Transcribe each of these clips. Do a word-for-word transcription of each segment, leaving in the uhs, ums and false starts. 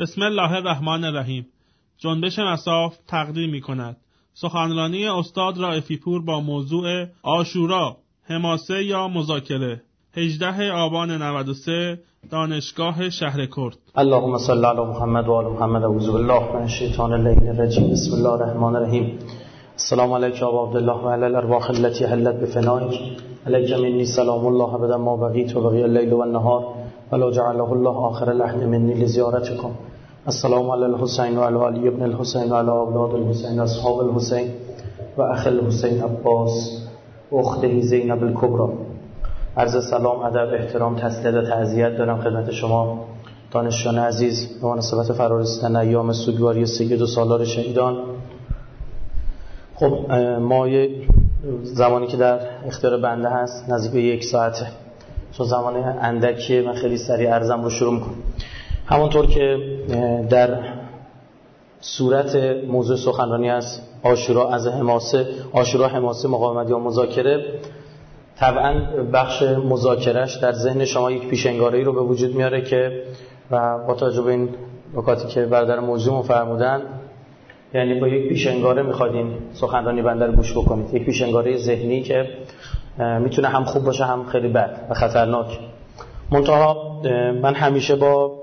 بسم الله الرحمن الرحیم. جنبش مساف تقدیم می کند. سخنرانی استاد رائفی پور با موضوع عاشورا، حماسه یا مذاکره، هجدهم آبان نود و سه، دانشگاه شهرکرد. اللهم صل علی محمد و آل محمد. اعوذ بالله من الشیطان الرجیم. بسم الله الرحمن الرحیم. السلام علیک ابا عبدالله و علی الارواح التي حلت بفنائک. علیک منی سلام الله ابدا ما بقیت و بقی اللیل و النهار ولا جعله الله آخر اللحن منی لزیارتکم. السلام علی الحسین و علی علی ابن الحسین و علی اولاد الحسین و اصحاب الحسین و اخ الحسین عباس و اخته زینب الکبرا. عرض سلام، ادب، احترام، تسلیت و تعزیت دارم خدمت شما دانشجویان عزیز به مناسبت فرا رسیدن ایام سوگواری سید و سالار شهیدان. خب ما زمانی که در اختیار بنده هست نزدیک به یک ساعته، چون زمان اندکیه من خیلی سریع عرضم رو شروع میکنم. همونطور که در صورت موضوع سخنرانی از عاشورا از حماسه عاشورا حماسه مقاومت یا مذاکره، طبعا بخش مذاکرهش در ذهن شما یک پیشنگاره‌ای رو به وجود میاره که و با توجه به این نکاتی که برادر موضوع فرمودن، یعنی با یک پیشنگاره میخواد این سخنرانی بنده رو گوش بکنید، یک پیشنگاره ذهنی که میتونه هم خوب باشه هم خیلی بد و خطرناک. منتها من همیشه با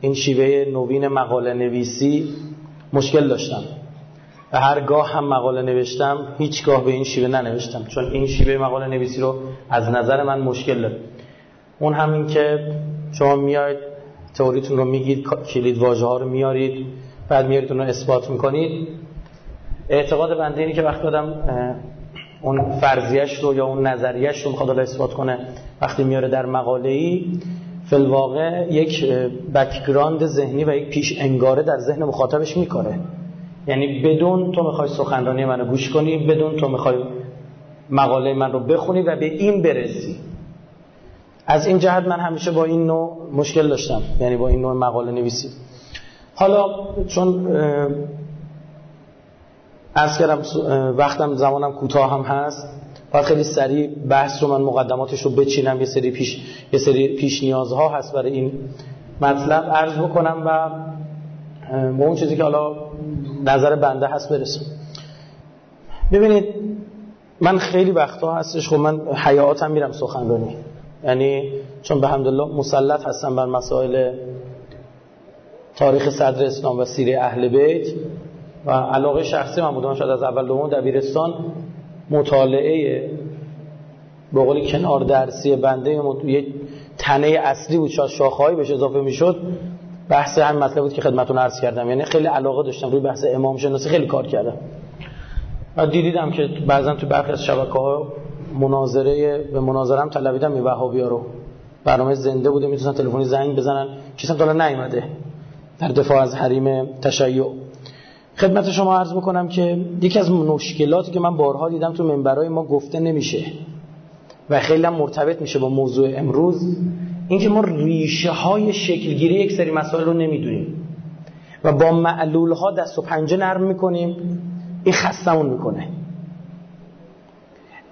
این شیوه نوین مقاله نویسی مشکل داشتم و هرگاه هم مقاله نوشتم هیچگاه به این شیوه ننوشتم، چون این شیوه مقاله نویسی رو از نظر من مشکل داره. اون همین که شما میاید تئوریتون رو میگید، کلید واژه ها رو میارید، بعد میارید اون رو اثبات میکنید. اعتقاد بنده اینه که وقتی آدم اون فرضیه‌اش رو یا اون نظریه‌اش رو میخواد اثبات کنه، وقتی میاره در مقاله‌ای، فی الواقع یک بک‌گراند ذهنی و یک پیش انگاره در ذهن مخاطبش میکاره. یعنی بدون تو میخوای سخنرانی منو گوش کنی، بدون تو میخوای مقاله من رو بخونی و به این برسی. از این جهت من همیشه با این نوع مشکل داشتم، یعنی با این نوع مقاله نویسی. حالا چون عرض کردم وقتم زمانم کوتاه هم هست، باید خیلی سریع بحث رو من مقدماتش رو بچینم، یه سری پیش یه سری پیش نیازها هست برای این مطلب عرض بکنم و به اون چیزی که حالا نظر بنده هست برسم. ببینید من خیلی وقتا هستش، خب من حیاتم میرم سخنرانی، یعنی چون بحمدالله مسلط هستم بر مسائل تاریخ صدر اسلام و سیره اهل بیت و علاقه شخصی من بودم، شاید از اول دوم دبیرستان مطالعه به قول کنار درسی بنده یه تنه اصلی بود، شاید شاخه‌ای بهش اضافه میشد. بحث هم مطلب بود که خدمتتون عرض کردم، یعنی خیلی علاقه داشتم روی بحث امام شناسی، خیلی کار کردم و دیدیدم که بعضا تو برخی از شبکه‌ها مناظره به مناظره هم طلبیدم، این وهابیا رو برنامه زنده بوده میتونن تلفنی زنگ بزنن، کسی هم تا الان نیومده در دفاع از حریم تشیع. خدمت شما عرض بکنم که یکی از مشکلاتی که من بارها دیدم تو منبرهای ما گفته نمیشه و خیلی هم مرتبط میشه با موضوع امروز، این که ما ریشه های شکلگیری یک سری مسائل رو نمیدونیم و با معلول ها دست و پنجه نرم میکنیم. این خستمون میکنه.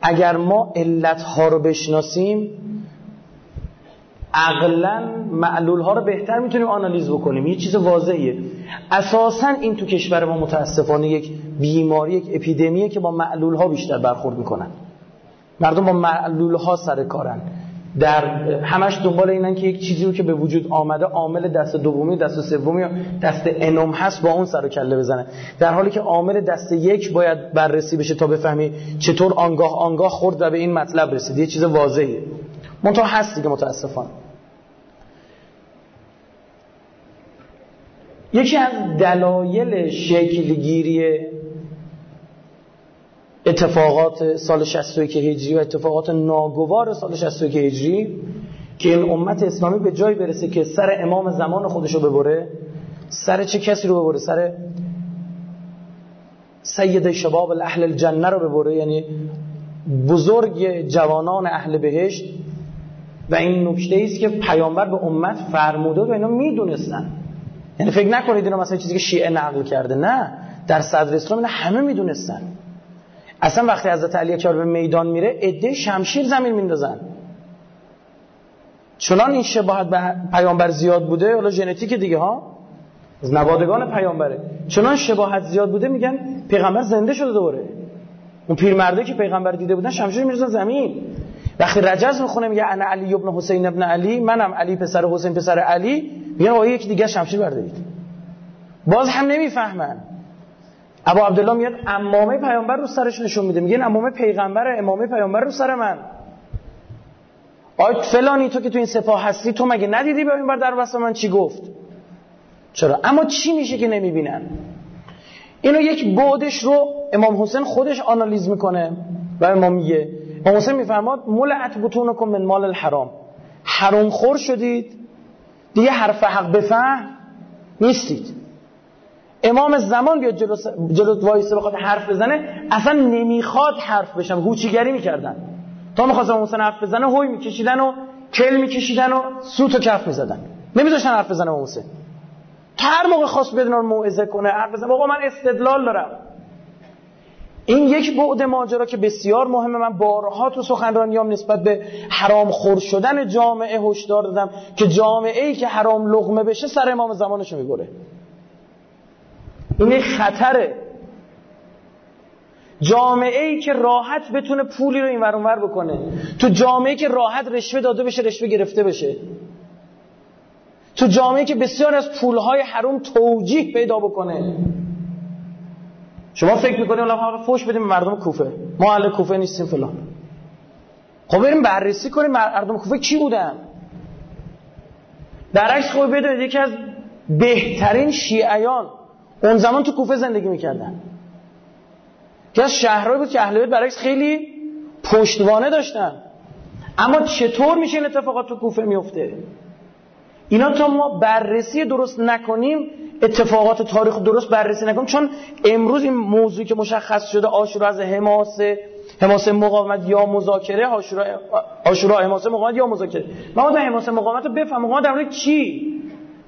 اگر ما علت ها رو بشناسیم، عقلا معلول ها رو بهتر میتونیم آنالیز بکنیم. یه چیز واضحیه. اساسا این تو کشور ما متاسفانه یک بیماری، یک اپیدمیه که با معلول ها بیشتر برخورد میکنن. مردم با معلول ها سر کارن، در همش دنبال اینن که یک چیزی رو که به وجود آمده عامل دست دومی، دست سومی یا دست انم هست با اون سر و کله بزنه، در حالی که عامل دست یک باید بررسی بشه تا بفهمی چطور آنگاه آنگاه خورد و به این مطلب رسید. یه چیز واضحه. منتها هست دیگه متاسفانه. یکی از دلایل شکلگیری اتفاقات سال شصت و یک هجری و اتفاقات ناگوار سال شصت و یک هجری که این امت اسلامی به جای برسه که سر امام زمان خودش رو ببره، سر چه کسی رو ببره؟ سر سید شباب اهل الجنه رو ببره، یعنی بزرگ جوانان اهل بهشت. و این نکته است که پیامبر به امت فرموده و اینا میدونستن، یعنی فکر نکنید اینا مثلا چیزی که شیعه نقل کرده، نه، در صدر اسلام اینا همه میدونستن. اصلا وقتی حضرت علی کربلا به میدان میره، عده شمشیر زمین میندازن. چنان این شباهت به پیامبر زیاد بوده، حالا ژنتیک دیگه ها، از نوادگان پیامبره. چنان شباهت زیاد بوده میگن پیغمبر زنده شده دوباره. اون پیرمرده که پیغمبر دیده بودن شمشیر می‌ریزن زمین. وقتی رجز میخونه میگه انا علی ابن حسین ابن علی، منم علی پسر حسین پسر علی، میگن آقا یکی دیگه شمشیر بردارید. باز هم نمیفهمن. ابو عبدالله میاد عمامه پیامبر رو سرش نشون میده، میگن عمامه پیغمبر، عمامه پیامبر رو سر من. آی فلانی تو که تو این سپاه هستی، تو مگه ندیدی به این بار در واسه من چی گفت؟ چرا؟ اما چی میشه که نمیبینن؟ اینو یک بعدش رو امام حسین خودش آنالیز میکنه و امام میگه، امام حسین میفرماد ملعت بطونکم من مال الحرام، حرام خور شدید دیگه، حرف حق بفهم نیستید. امام زمان بیاد جلو جلو وایسه بخواد حرف بزنه، اصلا نمیخواد حرف بشن، هوچیگری میکردن. تا میخواست امام حسین حرف بزنه هوی میکشیدن و کل میکشیدن و سوت و کف میزدن، نمیذاشتن حرف بزنه امام حسین. تا هر موقع خواست بدنار موعظه کنه حرف بزنه، آقا من استدلال دارم. این یک بعد ماجرا که بسیار مهمه. من بارها تو سخنرانیام نسبت به حرام خور شدن جامعه هشدار دادم که جامعه‌ای که حرام لقمه بشه سر امام زمانش میبره. این خطره. جامعه‌ای که راحت بتونه پولی رو اینور اونور بکنه، تو جامعه‌ای که راحت رشوه داده بشه رشوه گرفته بشه، تو جامعه‌ای که بسیار از پول‌های حرام توجیه پیدا بکنه. شما فکر میکنید الان فوش بدیم به مردم کوفه، ما اهل کوفه نیستیم فلان. خب بریم بررسی کنیم مردم کوفه کی بودن. در عکس خب بدونید یکی از بهترین شیعیان اون زمان تو کوفه زندگی میکردن، یکی از شهرهایی بود که اهل بیت برعکس خیلی پشتوانه داشتن. اما چطور میشه این اتفاقات تو کوفه میفته؟ اینا تا ما بررسی درست نکنیم، اتفاقات تاریخ درست بررسی نکنیم، چون امروز این موضوعی که مشخص شده عاشورا از حماسه حماسه مقاومت یا مذاکره، عاشورا عاشورا حماسه مقاومت یا مذاکره، ما باید حماسه مقاومت رو بفهمیم. مقاومت درباره کی؟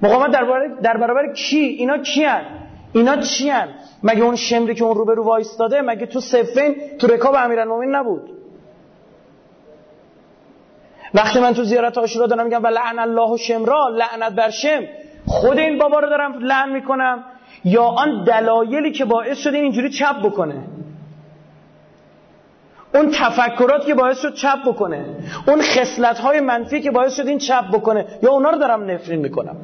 مقاومت درباره در برابر کی؟ اینا کیان؟ اینا چیان؟ مگه اون شمری که اون روبرو وایستاده مگه تو صفین تو رکاب امیرالمومنین نبود؟ وقتی من تو زیارت عاشورا دارم میگم لعن الله شمرا، لعنت بر شم، خود این بابا رو دارم لعن میکنم یا آن دلایلی که باعث شده اینجوری چپ بکنه، اون تفکرات که باعث شد چپ بکنه، اون خصلت‌های منفی که باعث شد این چپ بکنه، یا اونا رو دارم نفرین میکنم.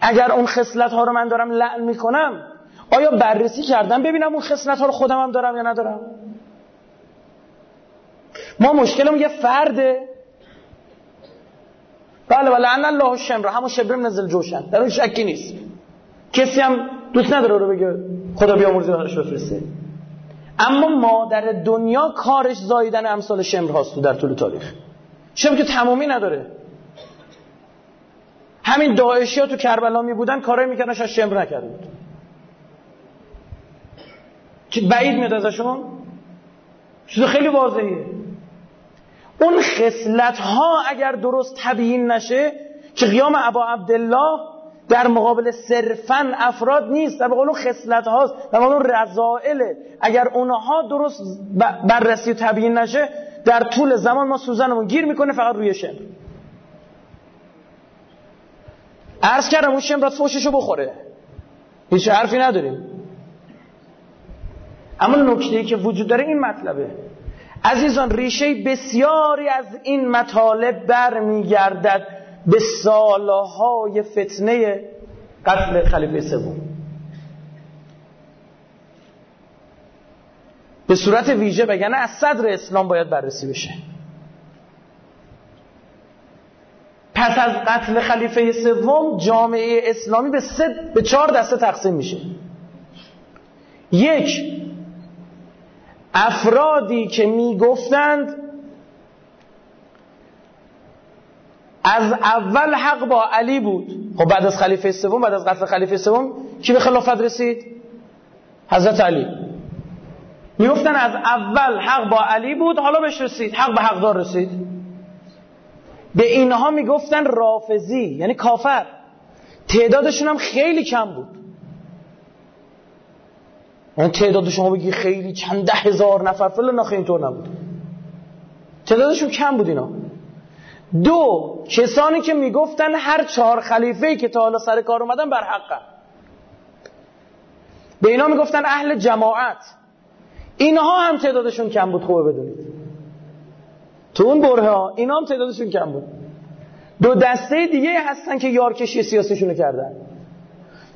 اگر اون خصلت‌ها رو من دارم لعن میکنم، آیا بررسی کردم ببینم اون خصلت‌ها رو خودم هم دارم یا ندارم؟ ما مشکلمون یه فرده. بله بله ان الله شمر، همون شبر نزل جوشن، در اون شکی نیست. کسی هم دوست نداره رو بگه خدا بیامرزه براش بفرسته. اما مادر دنیا کارش زاییدن امثال شمر هاست تو در طول تاریخ. شمر که تمامی نداره. همین داعشی‌ها تو کربلا می بودن کارایی میکردن شاید شمر نکرده بود. که بعید میاد ازشون؟ چیز خیلی واضحیه. اون خصلت ها اگر درست تبیین نشه که قیام ابا عبدالله در مقابل صرفاً افراد نیست، در مقابل اون خصلت هاست، در مقابل اون رذائله، اگر اونها درست بررسی و تبیین نشه، در طول زمان ما سوزنمون گیر میکنه فقط روی شمر. عرض کردم اون شمر باید فوششو بخوره، هیچ حرفی نداریم. اما نکته‌ای که وجود داره این مطلبه عزیزان، ریشه بسیاری از این مطالب برمیگردد به سالهای فتنه قتل خلیفه سوم. به صورت ویژه بگن از صدر اسلام باید بررسی بشه. پس از قتل خلیفه سوم جامعه اسلامی به سه به چهار دسته تقسیم میشه. یک، افرادی که میگفتند از اول حق با علی بود. خب بعد از خلیفه سوم، بعد از قتل خلیفه سوم کی به خلافت رسید؟ حضرت علی. میگفتن از اول حق با علی بود، حالا بهش رسید، حق به حقدار رسید. به اینها میگفتن رافضی، یعنی کافر. تعدادشون هم خیلی کم بود. اون تعداد شما بگی خیلی چند ده هزار نفر فلان، نه اینطور نبود، تعدادشون کم بود اینا. دو، کسانی که میگفتن هر چهار خلیفه‌ای که تا حالا سر کار اومدن بر حقن، به اینا میگفتن اهل جماعت. اینها هم تعدادشون کم بود، خوبه بدونید. تو اون بره ها اینا هم تعدادشون کم بود. دو دسته دیگه هستن که یارکشی سیاسیشونو کردن.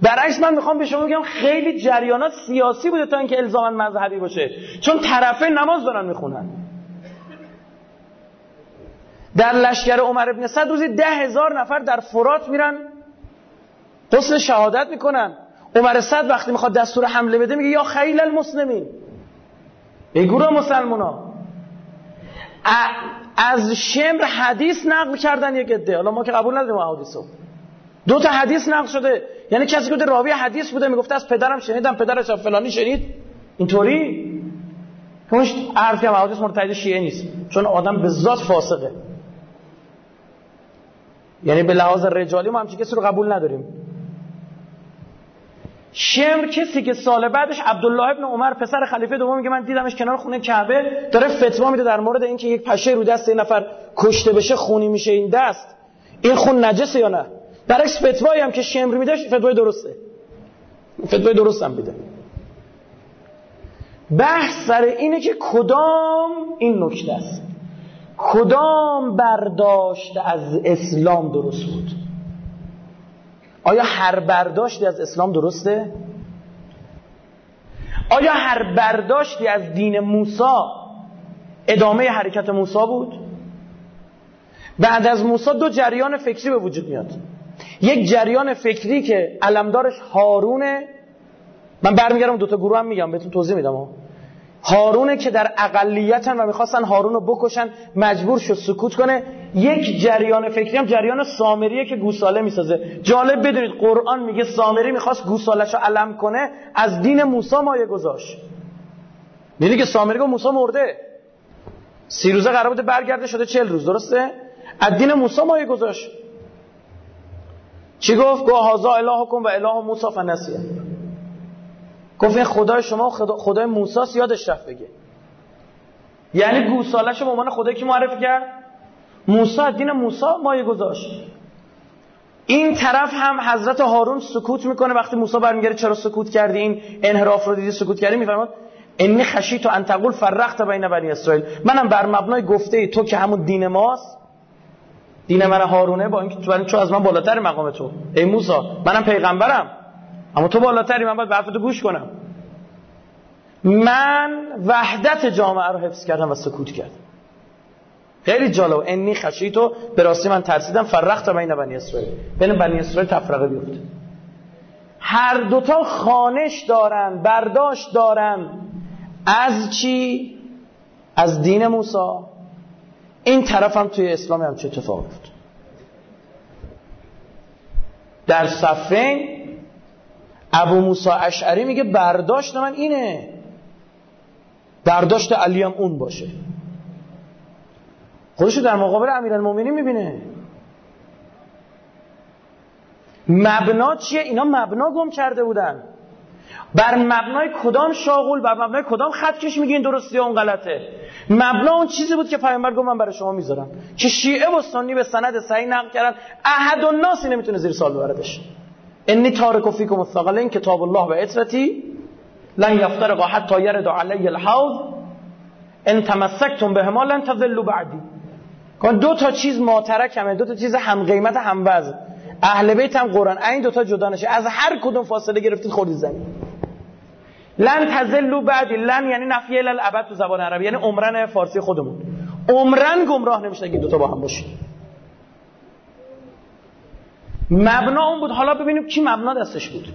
درعکس من میخوام به شما بگم خیلی جریانات سیاسی بوده تا اینکه الزاماً مذهبی باشه، چون طرفه نماز دارن میخونن. در لشکر عمر ابن سعد روزی ده هزار نفر در فرات میرن غسل شهادت میکنن. عمر سعد وقتی میخواد دستور حمله بده میگه یا خیل المسلمین، ای گروه مسلمونا. از شمر حدیث نقل کردن یک عده، حالا ما که قبول نداریم احادیثو، دو تا حدیث نقل شده، یعنی کسی که راوی حدیث بوده میگفته از پدرم شنیدم، پدرش از فلانی شنید، اینطوری. اونش عرض کردم احادیث مرتد شیعه نیست، چون آدم به ذات فاسقه، یعنی به لحاظ رجالی ما همچین کسی رو قبول نداریم. شمر کسی که سال بعدش عبدالله ابن عمر پسر خلیفه دوم میگه من دیدمش کنار خونه کعبه داره فتوا میده در مورد اینکه یک پشه رو دست این نفر کشته بشه خونی میشه این دست، این خون نجسه یا نه. برعکس فتوایی هم که شمر میده فتوای درسته، فتوای درست هم میده. بحث سر اینه که کدام، این نکته است، کدام برداشت از اسلام درست بود. آیا هر برداشتی از اسلام درسته؟ آیا هر برداشتی از دین موسی ادامه حرکت موسی بود؟ بعد از موسی دو جریان فکری به وجود میاد. یک جریان فکری که علمدارش هارونه، من برمیگردم دوتا گروه هم میگم بهتون توضیح میدم. هارونه که در اقلیتن و میخواستن هارون رو بکشن، مجبور شد سکوت کنه. یک جریان فکری هم جریان سامریه که گوساله میسازه. جالب بدونید قرآن میگه سامری میخواست گوسالش رو علم کنه، از دین موسی مایه گذاشت. میدونی که سامری گفت موسی مرده، سی روزه قرار بوده برگرده، شده چهل روز، درسته؟ از دین موسی مایه گذاشت. چی گفت؟ گفت هازا الهکم و اله موسی فنسیه. گفت این خدای شما خدا خدای موسی است، یادش رفت بگه. یعنی گوسالش رو به عنوان خدایی که معرفی کرد، موسی دین موسی مایه گذاشت. این طرف هم حضرت هارون سکوت میکنه. وقتی موسی برمیگره چرا سکوت کردی، این انحراف رو دیدی سکوت کردی، میفرماد انی خشیت ان تقول فرقت بین بنی اسرائیل، منم بر مبنای گفته ای تو که همون دین ماست، دین من هارونه، با اینکه تو چون از من بالاتر مقام تو ای موسی، منم پیغمبرم اما تو بالاتری، من باید به حرف تو گوش کنم. من وحدت جامعه رو حفظ کردم و سکوت کردم. خیلی جالب، انی خشیتو، به راستی من ترسیدم، فرقت بین بنی اسرائیل، بین بنی اسرائیل تفرقه بیفته. هر دوتا خانش دارن، برداشت دارن از چی؟ از دین موسی. این طرف هم توی اسلام هم چه اتفاق افتاد؟ در صفین ابو موسی اشعری میگه برداشت من اینه، برداشت علی هم اون باشه. خودشو در مقابل امیرالمومنین میبینه. مبنا چیه؟ اینا مبنا گم کرده بودن. بر مبنای کدام شاغول، بر مبنای کدام خط کش میگه این درسته یا اون غلطه؟ مبنا اون چیزی بود که پیامبر گفت من برای شما میذارم که شیعه و سنی به سند صحیح نقل کردن، احد الناس نمیتونه زیر سوال ببردش. انی تارک فیکم الثقلین کتاب الله و عترتی لن یفترقا حتی یرد علی الحوض ان تمسکتم بهما لن تضلوا بعدی. دو تا چیز ماترکمه، دو تا چیز هم قیمت هم وزن، اهل بیت هم قرآن، این دو تا جدا نشه، از هر کدوم فاصله گرفتید خوردید زمین. لن تضلوا بعدی، لن یعنی نفی الی الابد تو زبان عربی، یعنی عمرن فارسی خودمون، عمرن گمراه نمیشه که دو تا با هم باشه. مبنا اون بود. حالا ببینیم کی مبنا دستش بود.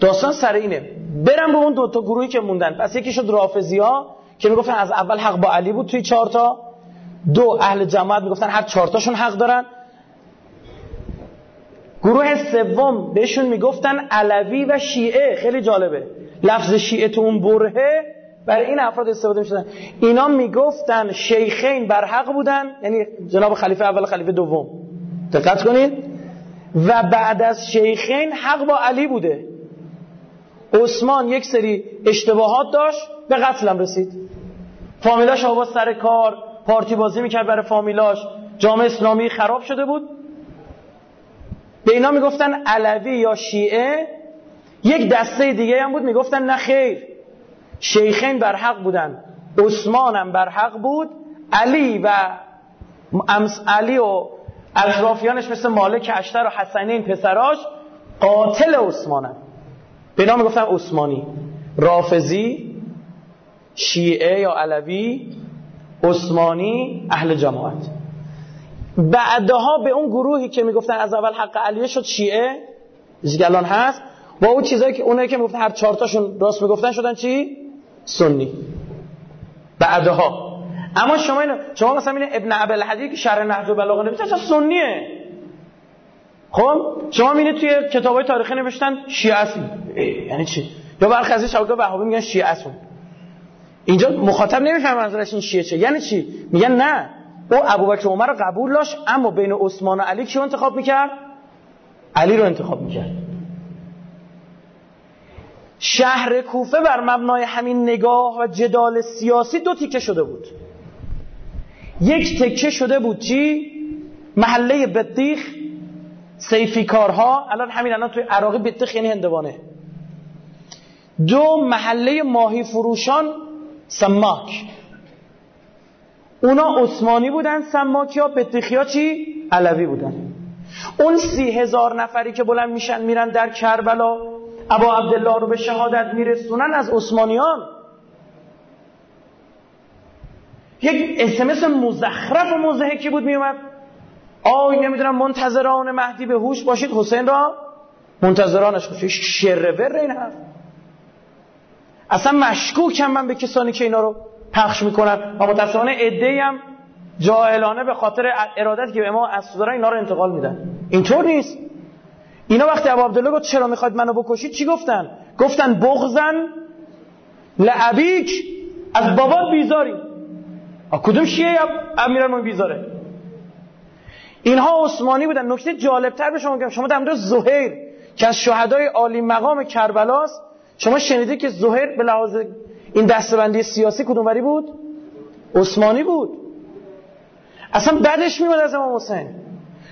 داستان سر اینه، برم به اون دو تا گروهی که موندن. پس یکی شد رافضی‌ها که میگفتن از اول حق با علی بود توی چهار تا. دو، اهل جماعت میگفتن هر چهار تاشون حق دارن. گروه سوم بهشون میگفتن علوی و شیعه. خیلی جالبه لفظ شیعه تو اون برهه برای این افراد استفاده میشدن. اینا میگفتن شیخین بر حق بودن، یعنی جناب خلیفه اول خلیفه دوم، دقت کنید، و بعد از شیخین حق با علی بوده. عثمان یک سری اشتباهات داشت، به قتلم رسید، فامیلاش آواز سر کار، پارتی بازی میکرد برای فامیلاش، جامعه اسلامی خراب شده بود. به اینا میگفتن علوی یا شیعه. یک دسته دیگه هم بود میگفتن نه خیر، شیخین بر حق بودن، عثمان هم بر حق بود، علی و امس علی و اطرافیانش مثل مالک اشتر و حسنین پسراش قاتل عثمانن. به نام میگفتن عثمانی، رافضی، شیعه یا علوی، عثمانی، اهل جماعت. بعدها به اون گروهی که میگفتن از اول حق علیه شد شیعه، زیگلان هست، و اون چیزایی که اونایی که میگفتن هر چهار تاشون راست میگفتن شدن چی؟ سنی. بعدها. اما شما اینو شما مثلا این ابن ابلحدی که شرح نهج البلاغه نمیشه اصلا سنیه. خب شما میبینید توی کتابای تاریخی نوشتن شیعه است، یعنی چی؟ یا برخی از شبکه‌های وهابی میگن شیعه است. اینجا مخاطب نمیفهمه منظورش این شیعه چه، یعنی چی؟ میگن نه، او ابوبکر و عمر رو قبول داشت، اما بین عثمان و علی کیو انتخاب میکرد؟ علی رو انتخاب میکرد. شهر کوفه بر مبنای همین نگاه و جدال سیاسی دو تیکه شده بود. یک تیکه شده بود چی؟ محله بطیخ، سیفیکارها، الان همین الان توی عراقی بطیخ یعنی هندوانه. دو، محله ماهی فروشان سماک. اونا عثمانی بودن، سماکی ها، بطیخی ها چی؟ علوی بودن. اون سی هزار نفری که بلند میشن میرن در کربلا ابا عبدالله رو به شهادت میرسونن از عثمانیان. یک اسمس مزخرف و مزهکی بود میومد، آی نمیدونم منتظران مهدی به هوش باشید، حسین را منتظرانش باشید. شرور این حرف اصلا مشکوکم من به کسانی که اینا رو پخش میکنن و متاسفانه عده‌ای هم جاهلانه به خاطر ارادت که به ما از صدران اینا رو انتقال میدن. اینطور نیست. اینا وقتی ابو عبدالله گفت چرا میخواید منو بکشید چی گفتن؟ گفتن بغضن لعبیک، از بابات بیزاری. کدوم شیعه امیرالمومنین بیزاره؟ اینها عثمانی بودن. نکته جالبتر به شما میگم، شما در مورد زهیر که از شهدای عالی مقام کربلاست، شما شنیده که زهیر به لحاظ این دسته‌بندی سیاسی کدوموری بود؟ عثمانی بود. اصلا بعدش میاد از امام حسین،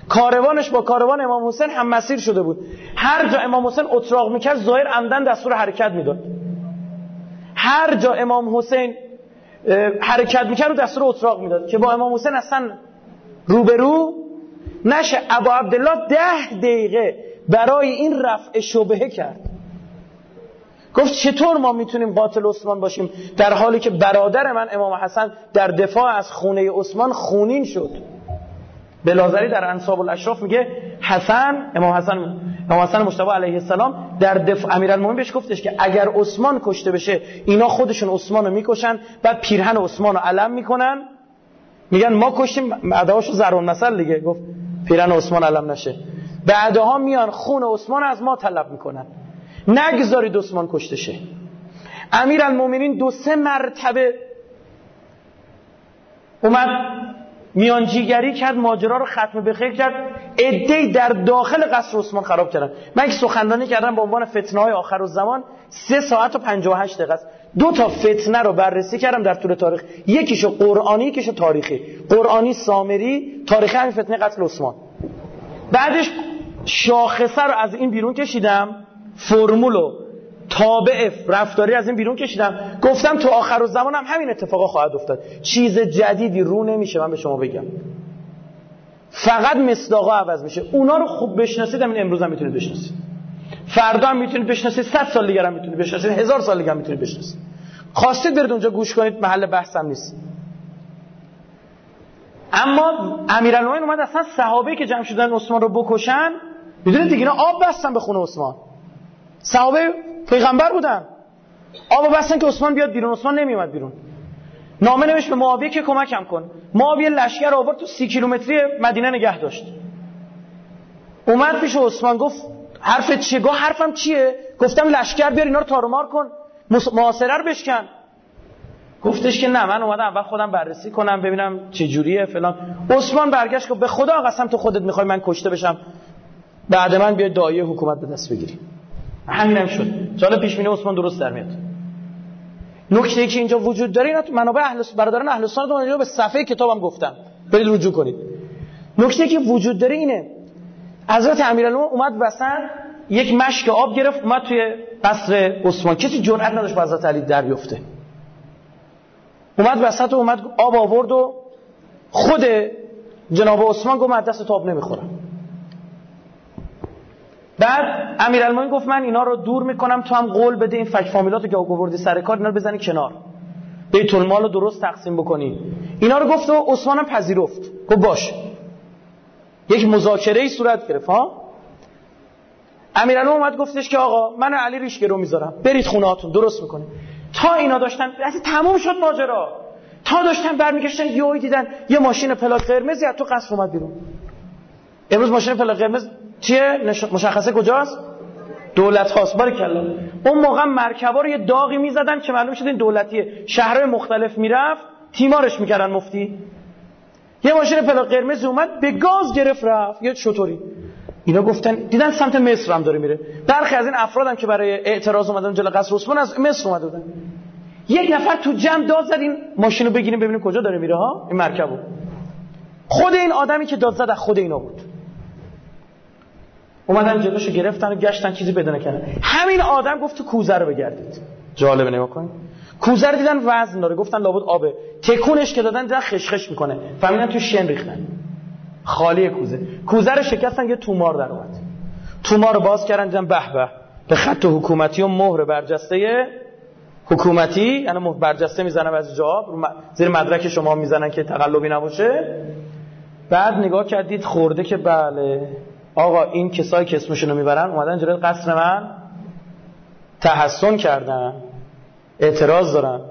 کاروانش با کاروان امام حسین هم مسیر شده بود. هر جا امام حسین اطراق میکرد زهیر عمدن دستور حرکت میداد، هر جا امام حسین حرکت میکرد و دستور اطراق میداد که با امام حسین اصلا روبرو نشه. ابا عبدالله ده دقیقه برای این رفع شبهه کرد، گفت چطور ما میتونیم قاتل عثمان باشیم در حالی که برادر من امام حسن در دفاع از خونه عثمان خونین شد. بلازری در انصاب الاشراف میگه حسن امام حسن امام حسن مجتبی علیه السلام در دفاع امیرالمومنین بهش گفتش که اگر عثمان کشته بشه اینا خودشون عثمانو میکشن، بعد پیرهن عثمانو علم میکنن میگن ما کشتیم، ادعاشو ضرب مثل دیگه، گفت پیرهن عثمان علم نشه، بعدها میان خون عثمان از ما طلب میکنن، نگذارید عثمان کشته شه. امیرالمومنین دو سه مرتبه اومد میانجیگری کرد، ماجرا رو ختم به خیر کرد. عده‌ای در داخل قصر عثمان خراب کردن. من یک سخنرانی کردم با عنوان فتنه‌های آخرالزمان، سه ساعت و پنجاه و هشت دقیقه است. دو تا فتنه رو بررسی کردم در طول تاریخ، یکیشو قرآنی یکیشو تاریخی. قرآنی سامری، تاریخی همین فتنه قتل عثمان. بعدش شاخصه رو از این بیرون کشیدم، فرمولو تابع رفتاری از این بیرون کشیدم، گفتم تو آخرالزمان هم همین اتفاقا خواهد افتاد، چیز جدیدی رو نمیشه من به شما بگم، فقط مصداقا عوض میشه. اونا رو خوب بشناسید، همین امروز هم میتونید بشناسید، فردا هم میتونید بشناسید، صد سال دیگه هم میتونید بشناسید، هزار سال دیگه هم میتونید بشناسید. خواستید برید اونجا گوش کنید، محل بحثم نیست. اما امیرالمومنین اومد اصلا صحابه‌ای که جمع شدن عثمان رو بکشن، میدونید دیگه اینا آب بستن به خونه عثمان، صحابه پیغمبر بودن، آبا بستن که عثمان بیاد بیرون، عثمان نمیومد بیرون. نامه نوشت به معاویه که کمکم کن، معاویه لشکر آورد تو سی کیلومتری مدینه نگه داشت. اومد پیش عثمان گفت حرفت چیه؟ گفت حرفم چیه؟ گفتم لشکر بیار اینا رو تارومار کن، محاصره رو بشکن. گفتش که نه، من اومدم اول خودم بررسی کنم ببینم چه جوریه فلان. عثمان برگشت گفت به خدا قسم تو خودت میخوای من کشته بشم، بعد من بیای دایه حکومت به دست بگیری. همینم شد. جالب پیش‌بینی عثمان درست در میاد. نکته ای که اینجا وجود داره، اینا تو منابع اهل برادران اهل سنت اونجا به صفحه کتابم گفتم، برید رجوع کنید. نکته ای که وجود داره اینه، حضرت امیرالمومنین اومد وسط یک مشک آب گرفت اومد توی قصر عثمان. کسی جرئت نداشت با حضرت علی در بیفته. اومد وسط و اومد آب آورد و خود جناب عثمان گفت من دست آب نمیخورم. بعد امیرالمومنین گفت من اینا رو دور میکنم، تو هم قول بده این فک فامیلاتو که آوردی سر کار اینا رو بزنی کنار، بیت المال رو درست تقسیم بکنی. اینا رو گفت و عثمان هم پذیرفت، گفت باش. یک مذاکره ای صورت گرفت. ها امیرالمومنین اومد گفتش که آقا من علی ریشگرو میذارم، برید خونه هاتون درست میکنه. تا اینا داشتن اصلا تموم شد ماجرا، تا داشتن برمیگشتن یهو دیدن یه ماشین پلاک قرمزی از تو قصر اومد بیرون. امروز ماشین پلاک قرمز چیه؟ مشخصه کجاست؟ دولت هاست. بارکالله. اون موقع مرکبا رو یه داغی میزدن که معلوم شد این دولتیه. شهرهای مختلف میرفت تیمارش میکردن مفتی. یه ماشین پلاک قرمز اومد به گاز گرفت رفت. یه چطوری اینا گفتن دیدن سمت مصر هم داره میره. برخی از این افرادم که برای اعتراض اومدن جلوی قصر عثمان از مصر اومده بودن. یک نفر تو جمع داد زد این ماشینو بگیریم ببینیم کجا داره میره. ها این مرکبو خود این آدمی که داد زد خود اینا بود. اومدن جلوشو گرفتن و گشتن چیزی پیدا نکردن. همین آدم گفت تو کوزه رو بگردید. جالبه نگاه کن. کوزه رو دیدن وزن داره، گفتن لابد آبه. تکونش که دادن دیدن خشخش میکنه. فهمیدن تو شن ریختن. خالی کوزه. کوزه رو شکستن یه تومار در اومد. تومار رو باز کردن دیدن به به. به خط حکومتی و مهر برجسته حکومتی، یعنی مهر برجسته میزنن از جواب زیر مدرک شما میزنن که تقلبی نباشه. بعد نگاه کردید خورده که بله آقا این کسایی که اسمشون رو میبرن اومدن جلوی قصر من تحسن کردن، اعتراض دارن.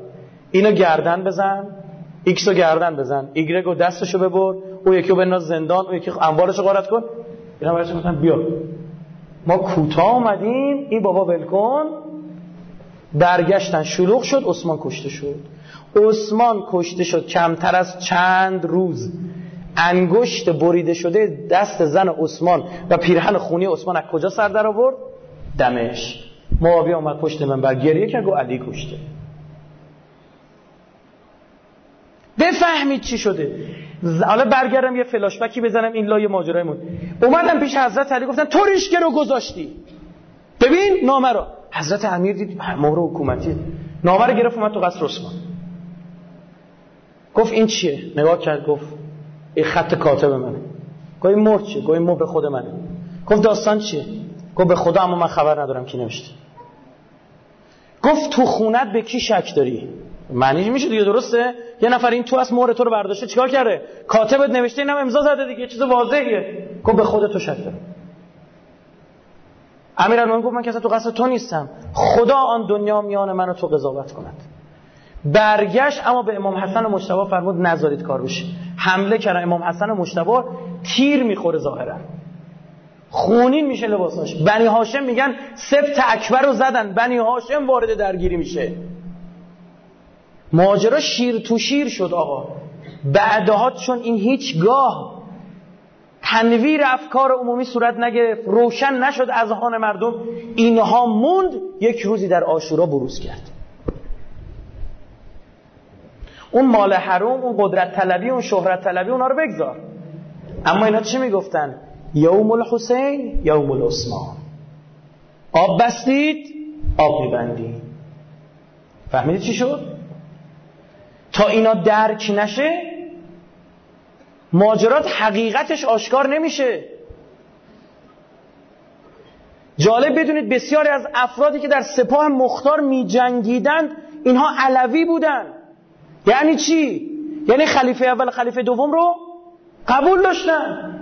اینو گردن بزن، ایکس رو گردن بزن، ایگرگو دستشو ببر، او یکی رو بنداز زندان، او یکی اموالشو غارت کن. اینا برایش گفتن بیا ما کوتاه اومدیم این بابا ول کن. برگشتن شلوغ شد، عثمان کشته شد. عثمان کشته شد کمتر از چند روز انگشت بریده شده دست زن عثمان و پیرهن خونی عثمان از کجا سر در آورد؟ دمشق. معاویه اومد پشت منبر گریه کرد گفت علی کشته. بفهمید چی شده. حالا برگردم یه فلاش بکی بزنم این لایه ماجرایمون. اومدم پیش حضرت علی گفتن تو ریشگرو رو گذاشتی ببین نامه رو. حضرت امیر دید مهر حکومتی، نامه رو گرفت اومد تو قصر عثمان. گفت این چیه؟ نگاه کرد گفت این خط کاتب منه. گوی مهر چیه؟ گوی مهر به خود منه. گفت داستان چیه؟ گفت به خدا اما من خبر ندارم کی نوشته. گفت تو خونت به کی شک داری؟ معنیش میشه دیگه درسته؟ یه نفر این تو از مهر تو رو برداشته چیکار کرده؟ کاتبت نوشته اینم امضا زده دیگه چیز واضحیه. گفت به خودت تو شک دارم. امیرالمومنین گفت من که اصلا تو قصد تو نیستم. خدا آن دنیا میان من و تو قضاوت کند. برگشت اما به امام حسن و مجتبی فرمود نذارید کار بشه. حمله کردن امام حسن و مجتبی، تیر میخوره ظاهرا، خونین میشه لباساش. بنی هاشم میگن سبت اکبر رو زدن، بنی هاشم وارد درگیری میشه. ماجرا شیر تو شیر شد آقا. بعدها چون این هیچگاه تنویر افکار عمومی صورت نگرفت، روشن نشد از آن مردم، اینها موند. یک روزی در عاشورا بروز کرد. اون مال حرام، اون قدرت طلبی، اون شهرت طلبی، اونا رو بگذار. اما اینا چی میگفتن؟ یوم الحسین یوم العثمان. آب بستید آب میبندید. فهمیدید چی شد؟ تا اینا درک نشه ماجرات حقیقتش آشکار نمیشه. جالب بدونید بسیاری از افرادی که در سپاه مختار میجنگیدند اینها علوی بودند. یعنی چی؟ یعنی خلیفه اول خلیفه دوم رو قبول داشتن.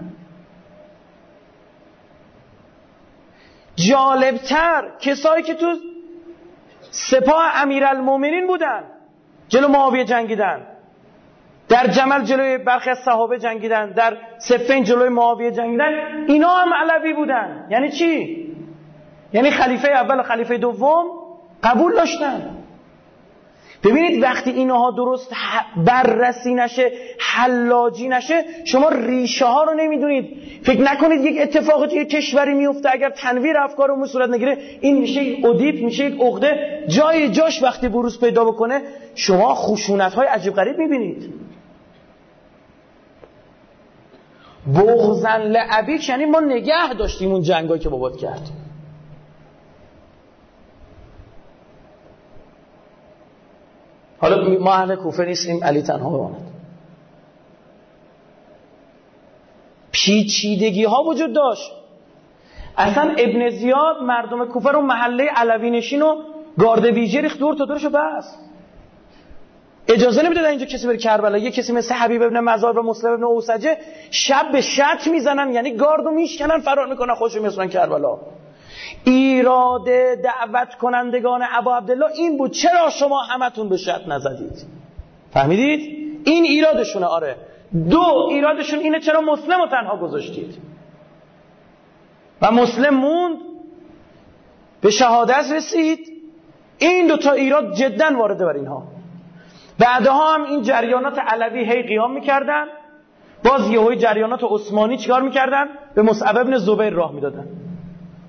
جالبتر کسایی که تو سپاه امیرالمومنین بودن جلو معاویه جنگیدن، در جمل جلوی برخی از صحابه جنگیدن، در صفین جلوی معاویه جنگیدن، اینا هم علوی بودن. یعنی چی؟ یعنی خلیفه اول خلیفه دوم قبول داشتن. ببینید وقتی اینها درست بررسی نشه، حلاجی نشه، شما ریشه ها رو نمیدونید. فکر نکنید یک اتفاقی توی کشوری میفته اگر تنویر افکار اون صورت نگیره این میشه یک ادیپ، میشه یک عقده. جای جاش وقتی بروز پیدا بکنه شما خشونت های عجیب غریب میبینید. بغضا لابیک یعنی ما نگه داشتیم اون جنگایی که بابات کرد. حالا ما اهل کوفه نیستیم، علی تنها بماند. پیچیدگی ها وجود داشت. اصلا ابن زیاد مردم کوفه رو محله علوی نشین و گارد ویژه ریخت دور تا دورشو بس. اجازه نمیدادن اینجا کسی بره کربلا. یه کسی مثل حبیب ابن مزار و مسلم ابن اوسجه شب به شط میزنن، یعنی گاردو میشکنن، فرار میکنن، خودشو میرسونن کربلا. ایراد دعوت کنندگان ابو عبدالله این بود چرا شما همتون به شط نزدید؟ فهمیدید؟ این ایرادشونه. آره. دو ایرادشون اینه چرا مسلم رو تنها گذاشتید؟ و مسلم موند، به شهادت رسید. این دوتا ایراد جدا وارده بر اینها. بعدها هم این جریانات علوی هی قیام میکردن، باز یه های جریانات عثمانی چیکار میکردن؟ به مصعب ابن زبیر راه میدادن.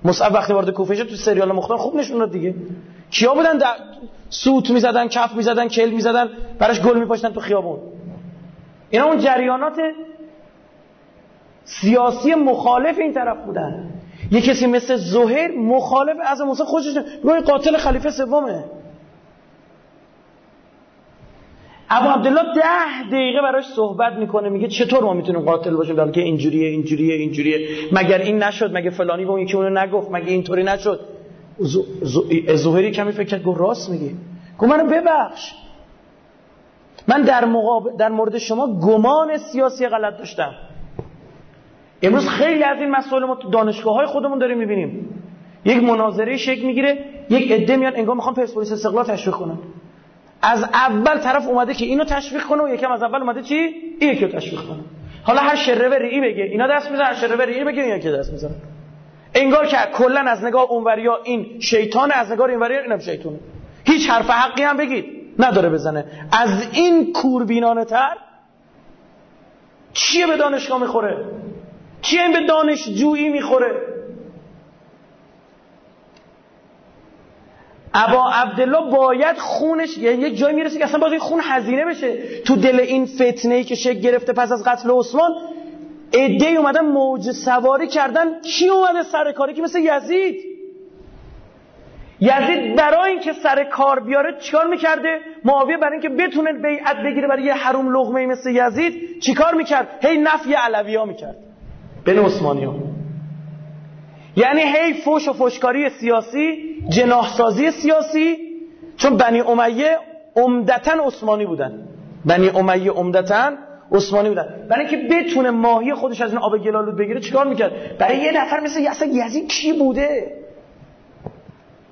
مصعب وقتی وارد کوفه شد تو سریال مختار خوب نشون داد دیگه کیا بودن، سوت میزدن، کف میزدن، کل میزدن، براش گل میپاشتن تو خیابون. اینا اون جریانات سیاسی مخالف این طرف بودن. یه کسی مثل زهیر مخالف از موسی خوشش نمیاد، قاتل خلیفه سومه. ابو عبدالله ده دقیقه براش صحبت میکنه، میگه چطور ما میتونیم قاتل باشیم در حالی که اینجوریه اینجوریه اینجوریه، مگر این نشد، مگه فلانی به اون یکی اونو نگفت، مگه اینطوری نشد. زهیری کمی فکر کرد، گفت راست میگی، گفت منو ببخش، من در مقابل در مورد شما گمان سیاسی غلط داشتم. امروز خیلی از این مسائل ما تو دانشگاه‌های خودمون داریم می‌بینیم. یک مناظره شکل میگیره، یک عده میان انگار میخوان پرسپولیس استقلال تشویق کنن. از اول طرف اومده که اینو تشویق کنه و یکم از اول اومده چی؟ این یکی رو تشویق کنه. حالا هر شره بری ای بگه، اینا دست می‌زنن، هر شره بری ای بگه، اینا که دست می‌زنن. انگار که کلاً از نگاه اونوریا این شیطان، از نگاه اینوریا اینم شیطونه. هیچ حرف حقی هم بگید نداره بزنه. از این کوربینانه تر چیه به دانشگاه میخوره؟ چیه این به دانشجویی میخوره؟ ابا عبدالله باید خونش یک جایی میرسه که اصلا باید خون هزینه بشه. تو دل این فتنهی که شکل گرفته پس از قتل عثمان، عده‌ای اومدن موج سواری کردن. کی اومده سر کاری که مثل یزید؟ یزید برای اینکه سر کار بیاره چیکار میکرده؟ معاویه برای اینکه بتونه بیعت بگیره برای یه حروم لقمه مثل یزید چیکار میکرد؟ هی نفی علوی ها میکرد بین عثمانی ها. یعنی هی فوش و فوشکاری سیاسی، جناحسازی سیاسی. چون بنی امیه عمدتاً عثمانی بودن، بنی امیه عمدتاً عثمانی بودن. برای اینکه بتونه ماهی خودش از این آب گلالود بگیره چیکار میکرد؟ برای یه نفر مثل یزید کی بوده؟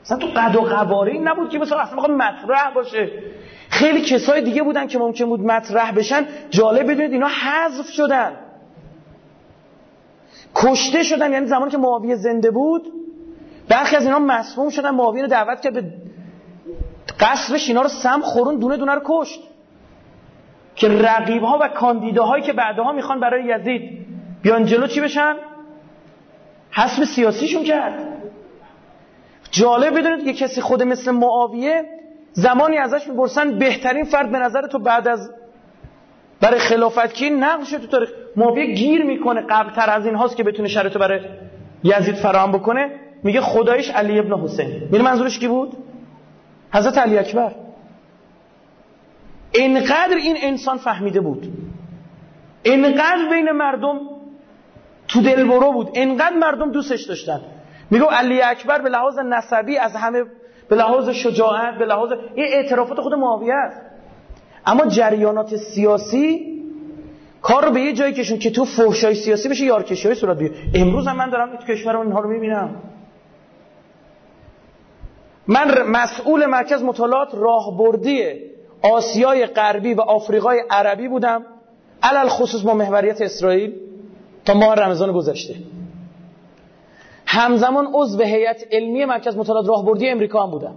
اصلا تو قد و قواره نبود که مثلا اصلا بخواد مطرح باشه. خیلی کسای دیگه بودن که ممکن بود مطرح بشن. جالب بدونید اینا حذف شدن، کشته شدن. یعنی زمانی که معاویه زنده بود برخی از اینا مسموم شدن. معاویه رو دعوت کرد به قصرش، اینا رو سم خورون، دونه دونه رو کشت که رقیب‌ها و کاندیداهایی که بعدها میخوان برای یزید بیان جلو چی بشن، حسب سیاسیشون کرد. جالب بدونید یه کسی خود مثل معاویه زمانی ازش می‌پرسن بهترین فرد به نظر تو بعد از برای خلافت کی نقل شد تو تاریخ، معاویه گیر میکنه قبل‌تر از این هاست که بتونه شرایطو برای یزید فراهم بکنه، میگه خدایش علی ابن حسین. می‌بینی منظورش کی بود؟ حضرت علی اکبر. اینقدر این انسان فهمیده بود، اینقدر بین مردم تو دلبرو بود، اینقدر مردم دوستش داشتن. میگو علی اکبر به لحاظ نسبی از همه، به لحاظ شجاعت، به لحاظ این اعترافات خود معاویه است. اما جریانات سیاسی کار رو به یه جایی کشون که تو فحشای سیاسی بشه، یارکشیای صورت بگیره. امروز هم من دارم تو کشورم اینها رو میبینم. من مسئول مرکز مطالعات راهبردی آسیای غربی و آفریقای عربی بودم، علل خصوص با محوریت اسرائیل تا ماه رمضان گذشته. همزمان عضو هیئت علمی مرکز مطالعات راهبردی امریکا هم بودم.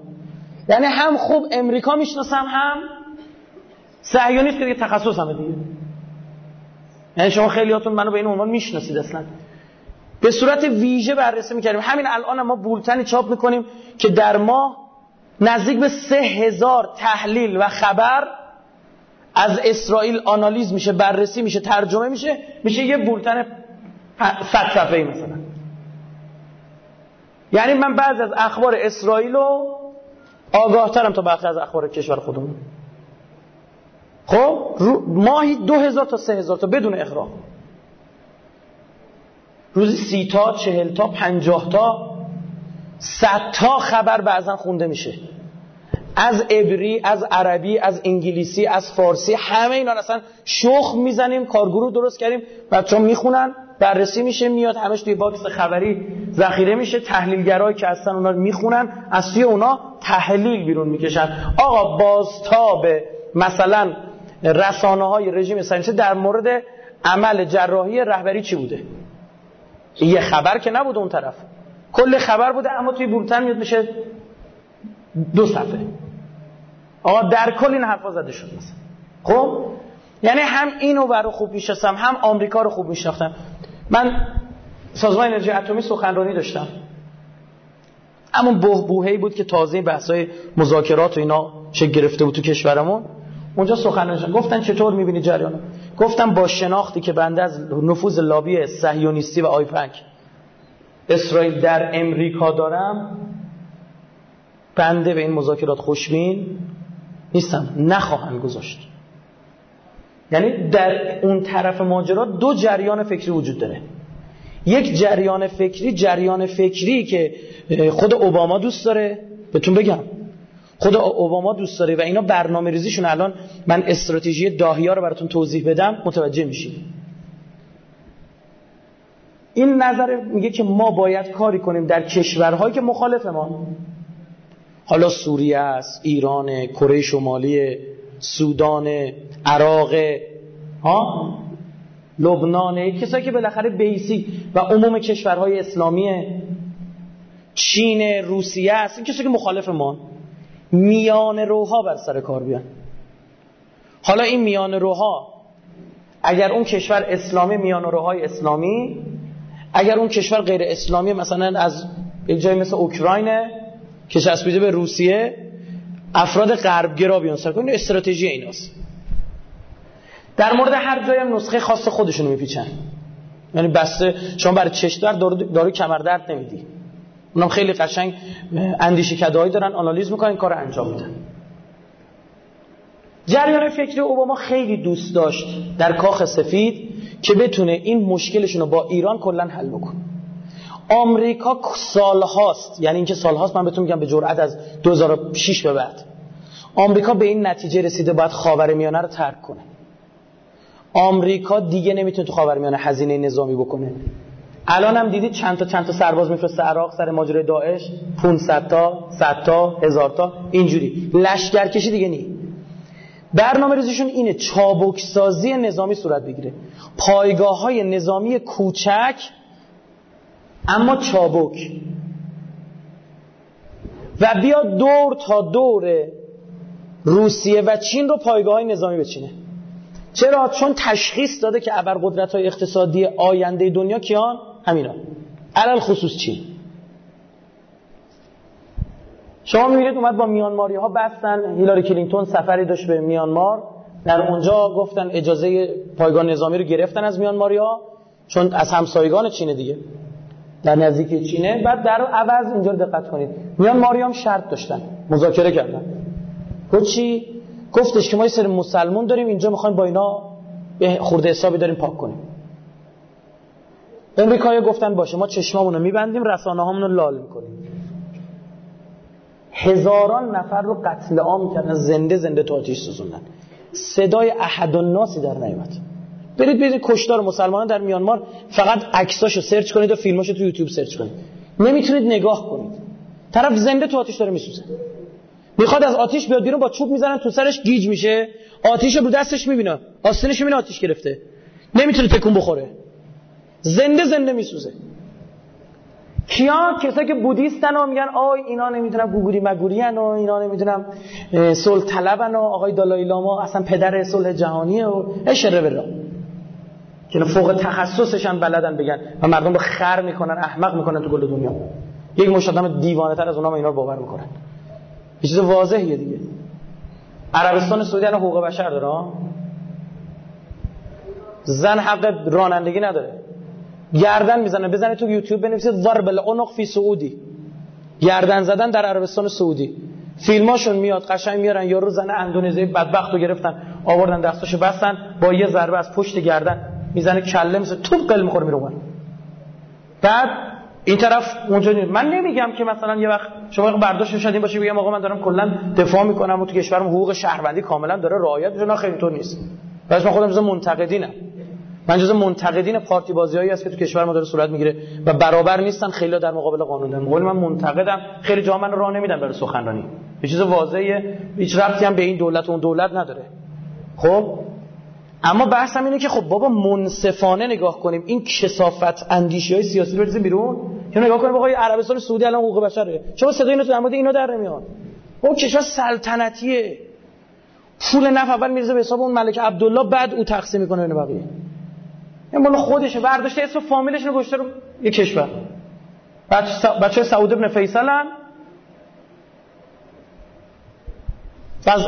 یعنی هم خوب امریکا میشناسم، هم صهیونیست که دیگه تخصصمه دیگه. یعنی شما خیلیاتون منو به این عنوان میشناسید. اصلا به صورت ویژه بررسی میکردیم. همین الان ما بولتنی چاپ میکنیم که در ماه نزدیک به سه هزار تحلیل و خبر از اسرائیل آنالیز میشه، بررسی میشه، ترجمه میشه، میشه یه بولتن صد صفحه‌ای مثلا. یعنی من بعض از اخبار اسرائیل رو آگاه‌ترم تا بعضی از اخبار کشور خودمون. خب ماهی دو هزار تا سه هزار تا بدون اخراج، روزی سی تا چهل تا پنجاه تا صد تا خبر بعضا خونده میشه، از عبری، از عربی، از انگلیسی، از فارسی، همه اینا اصلا شخ میزنیم، کارگروه درست کردیم، بچه‌ها میخونن، بررسی میشه، میاد همش توی باکس خبری ذخیره میشه، تحلیلگرایی که هستن اونا میخونن، از توی اونا تحلیل بیرون میکشن. آقا بازتاب مثلا رسانه‌های رژیم صهیونیسته در مورد عمل جراحی رهبری چی بوده؟ یه خبر که نبود، اون طرف کل خبر بوده، اما توی بولتن میاد میشه دو صفحه. آقا در کل این حرفا زده شد مثلا. خب یعنی هم اینو برای خوب میشناسم، هم آمریکا رو خوب میشناختم. من سازمان انرژی اتمی سخنرانی داشتم، اما بهبوهی بود که تازه بحث‌های مذاکرات و اینا چه گرفته بود تو کشورمون. اونجا سخنرانی گفتن چطور می‌بینی جریانو؟ گفتم با شناختی که بنده از نفوذ لابی صهیونیستی و آیپک اسرائیل در امریکا دارم، بنده به این مذاکرات خوشبین نیستم، نخواهم گذاشت. یعنی در اون طرف ماجرا دو جریان فکری وجود داره. یک جریان فکری، جریان فکری که خود اوباما دوست داره، بهتون بگم خود اوباما دوست داره و اینا برنامه ریزیشون. الان من استراتژی داهیا رو براتون توضیح بدم متوجه میشید. این نظر میگه که ما باید کاری کنیم در کشورهایی که مخالف ما، حالا سوریه است، ایران، کره شمالی، سودان، عراق، ها، لبنان، کسایی که بالاخره بیسی و عموم کشورهای اسلامی، چین، روسیه است، این کسایی که مخالف ما، میان روها بر سر کار بیان. حالا این میان روها، اگر اون کشور اسلامی، میان روهای اسلامی، اگر اون کشور غیر اسلامی، مثلا از یک جایی مثل اوکراینه که چسبیده به روسیه، افراد غربگرا بیان سر کار. این استراتژی ایناست. در مورد هر جایی هم نسخه خاص خودشون رو میپیچن. یعنی بسته شما برای چشم درد داروی کمر درد نمیدی. اونام خیلی قشنگ اندیشه کدهایی دارن، آنالیز میکنن، کار رو انجام میدن. جریان فکری اوباما خیلی دوست داشت در کاخ سفید که بتونه این مشکلشون رو با ایران کلا حل بکنه. آمریکا سالهاست، یعنی اینکه سالهاست، من بهتون میگم به جرئت از دو هزار و شش به بعد آمریکا به این نتیجه رسیده باید خاورمیانه رو ترک کنه. آمریکا دیگه نمیتونه تو خاورمیانه هزینه نظامی بکنه. الان هم دیدید چند تا چند تا سرباز میفرسته عراق سر ماجرای داعش، پانصد تا، صد تا، هزار تا، اینجوری لشکرکشی دیگه نی. برنامه‌ریزیشون اینه چابکسازی نظامی صورت بگیره، پایگاه‌های نظامی کوچک اما چابک، و بیا دور تا دور روسیه و چین رو پایگاه‌های نظامی بچینه. چرا؟ چون تشخیص داده که ابرقدرت‌های اقتصادی آینده دنیا کیان؟ همینا، علل خصوص چین. شما می‌بینید اومد با میانماری‌ها بستن، هیلاری کلینتون سفری داشت به میانمار، در اونجا گفتن اجازه پایگاه نظامی رو گرفتن از میانماری‌ها، چون از همسایگان چینه دیگه، در نزدیکی چینه. بعد در عوض اینجا دقت کنید، میانماری‌ها هم شرط داشتن، مذاکره کردن. گفت چی؟ گفتش که ما یه سری مسلمون داریم اینجا، میخوایم با اینا خورده حسابی داریم پاک کنیم. امریکایی گفتن باشه، ما چشمامونو میبندیم، رسانه هامونو لال میکنیم. هزاران نفر رو قتل عام کردن، زنده زنده تو آتیش سوزوندن، صدای احد الناسی در نیامد. برید برید کشتار مسلمانان در میانمار، فقط عکساشو سرچ کنید و فیلماشو تو یوتیوب سرچ کنید، نمیتونید نگاه کنید. طرف زنده تو آتیش داره میسوزه، میخواد از آتیش بیاد بیرون، با چوب میزنن تو سرش، گیج میشه، آتیش رو دستش میبینه، آستینش میبینه آتیش گرفته، نمیتونه تکون بخوره، زنده زنده میسوزه. کیا؟ کسایی که بودیستن و میگن آی اینا نمیدونم گوگوری مگورین و اینا نمیدونم صلح طلبن و آقای دالای لاما اصلا پدر صلح جهانیه و اشره بلا که فوق تخصصشن بلدن بگن و مردم رو خر میکنن، احمق میکنن تو کل دنیا. یک مشت آدم دیوانه‌تر از اونام اینا رو باور میکنن. یه چیز واضحیه دیگه. عربستان سعودی الان حقوق بشر داره، زن حق رانندگی نداره، گردن میزنه. بزنید تو یوتیوب بنویسید ضرب العنق فی سعودی، گردن زدن در عربستان سعودی، فیلماشون میاد قشنگ میارن، یارو زن اندونزی بدبختو گرفتن آوردن دستاشو بستن با یه ضربه از پشت گردن میزنه کله مثل توپ قل میخوره میره اون. بعد این طرف اونجا نید. من نمیگم که مثلا یه وقت شما برداشت نشدین باشه بگم آقا من دارم کلا دفاع میکنم و تو کشورم حقوق شهروندی کاملا داره رعایت میشه، نه خیلی تو نیست. واسه من خودم جز منتقدینم، من جز منتقدین پارتی بازیایی هست که تو کشور ما داره صورت میگیره و برابر نیستن خیلی در مقابل قانون. در مقابل من منتقدم، خیلی جا من راه نمیدم برای سخنرانی. یه چیز واضحه، هیچ ربطی هم به این دولت و اون دولت نداره. خب اما بحثم اینه که خب بابا منصفانه نگاه کنیم، این کثافت اندیشی‌های سیاسی رو بریزیم بیرون. یا نگاه کنیم آقای عربستان سعودی الان حقوق بشره، چرا صدای اینا تو عمود اینا در نمیاد؟ اون کشور سلطنتیه، پول نفت اول میریزه به حساب اون ملک عبدالله، بعد او تقسیم میکنه بین بقیه. این مال خودشه، برداشته اسم فامیلش رو گذاشته رو یک کشور. بچه سعود ابن فیصلن،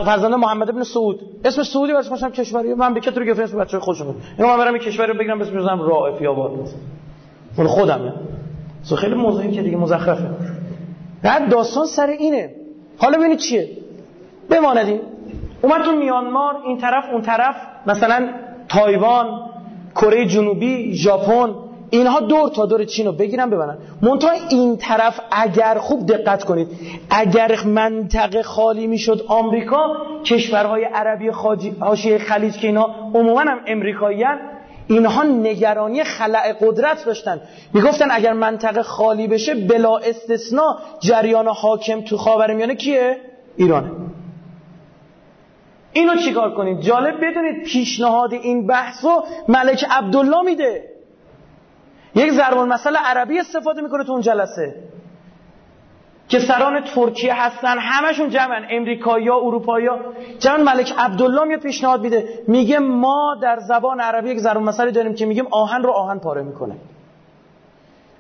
فرزند محمد ابن سعود، اسم سعودی واسه خودم کشوریه، من به کت رو گرفتم بچه خودمون. اینو من برام یک کشوری رو بگیرم بهش بزنم رائفی آباد، مال خودمه. سو خیلی موضوعی که دیگه مزخرفه. بعد داستان سر اینه. حالا ببینید چیه؟ بماندین. اومد تو میانمار، این طرف اون طرف، مثلا تایوان، کره جنوبی، ژاپن، اینها دور تا دور چین رو بگیرن ببرن. منتها این طرف اگر خوب دقت کنید، اگر منطقه خالی میشد آمریکا، کشورهای عربی حاشیه خلیج که اینا عموما هم امریکاییان، اینها نگرانی خلأ قدرت داشتن. میگفتن اگر منطقه خالی بشه بلا استثناء جریان حاکم تو خاورمیانه کیه؟ ایرانه. اینو چیکار کنید؟ جالب بدونید پیشنهاد این بحثو ملک عبدالله میده. یک ضرب المثل عربی استفاده میکنه تو اون جلسه که سران ترکیه هستن، همشون جمعن، امریکایی‌ها، اروپایی‌ها جمع. ملک عبدالله میاد پیشنهاد میده، میگه ما در زبان عربی یک ضرب المثلی داریم که میگیم آهن رو آهن پاره میکنه.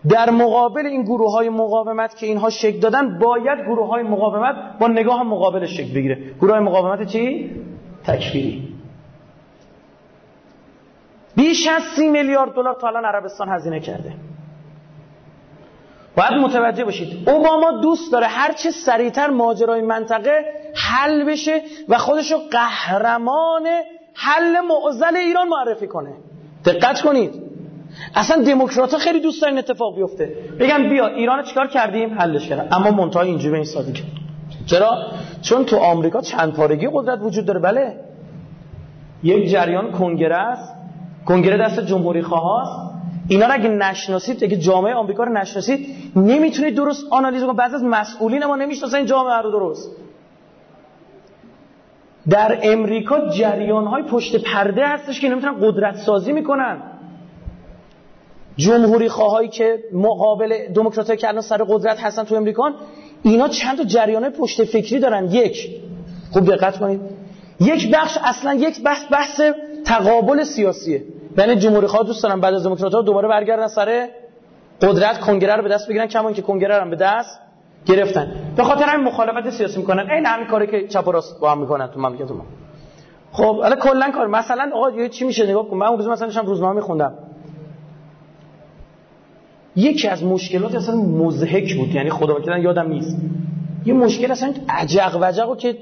در مقابل این گروه‌های مقاومت که اینها شکل دادن، باید گروه‌های مقاومت با نگاه مقابل شکل بگیره. گروه‌های مقاومت چی؟ تکفیری. بیش از سی میلیارد دلار تا الان عربستان هزینه کرده. باید متوجه باشید اوباما دوست داره هر چه سریعتر ماجرای منطقه حل بشه و خودشو قهرمان حل معضل ایران معرفی کنه. دقت کنید، اصلا دموکرات‌ها خیلی دوست دارن اتفاق بیفته، بگن بیا ایران چیکار کردیم حلش کردن. اما منتهای اینجوری این سادی کرد. چرا؟ چون تو آمریکا چند پارگی قدرت وجود داره. بله، یک جریان کنگره است، کنگره دست جمهوری خواهاست. اینا را اگه نشناسید، اگه جامعه آمریکا رو نشناسید، نمیتونید درست آنالیز کنید. بعضی از مسئولین ما نمیشناسن این جامعه رو درست. در امریکا جریان‌های پشت پرده هستش که نمیتونن قدرت سازی میکنن. جمهوری خواهایی که مقابل دموکراتایی که الان سر قدرت هستن تو امریکان، اینا چند تا جریانه پشت فکری دارن. یک، خوب دقت کنید، یک بخش اصلا یک بحث بحث تقابل سیاسیه. یعنی جمهوری خواه دوست دارن بعد از دموکرات‌ها دوباره برگردن سر قدرت، کنگره رو به دست بگیرن، کما اینکه کنگره رو هم به دست گرفتن. به خاطر همین مخالفت سیاسی میکنن، عین همین کاری که چپ و راست با هم میکنن تو مملکت ما. خب الان کلا کار مثلا آقا چی میشه نگاه کن. من اون روز مثلا داشتم روزنامه میخوندم، یکی از مشکلات اصلا مضحک بود، یعنی خدا وکیلن یادم نیست، یه مشکل اصلا عجق وجقو که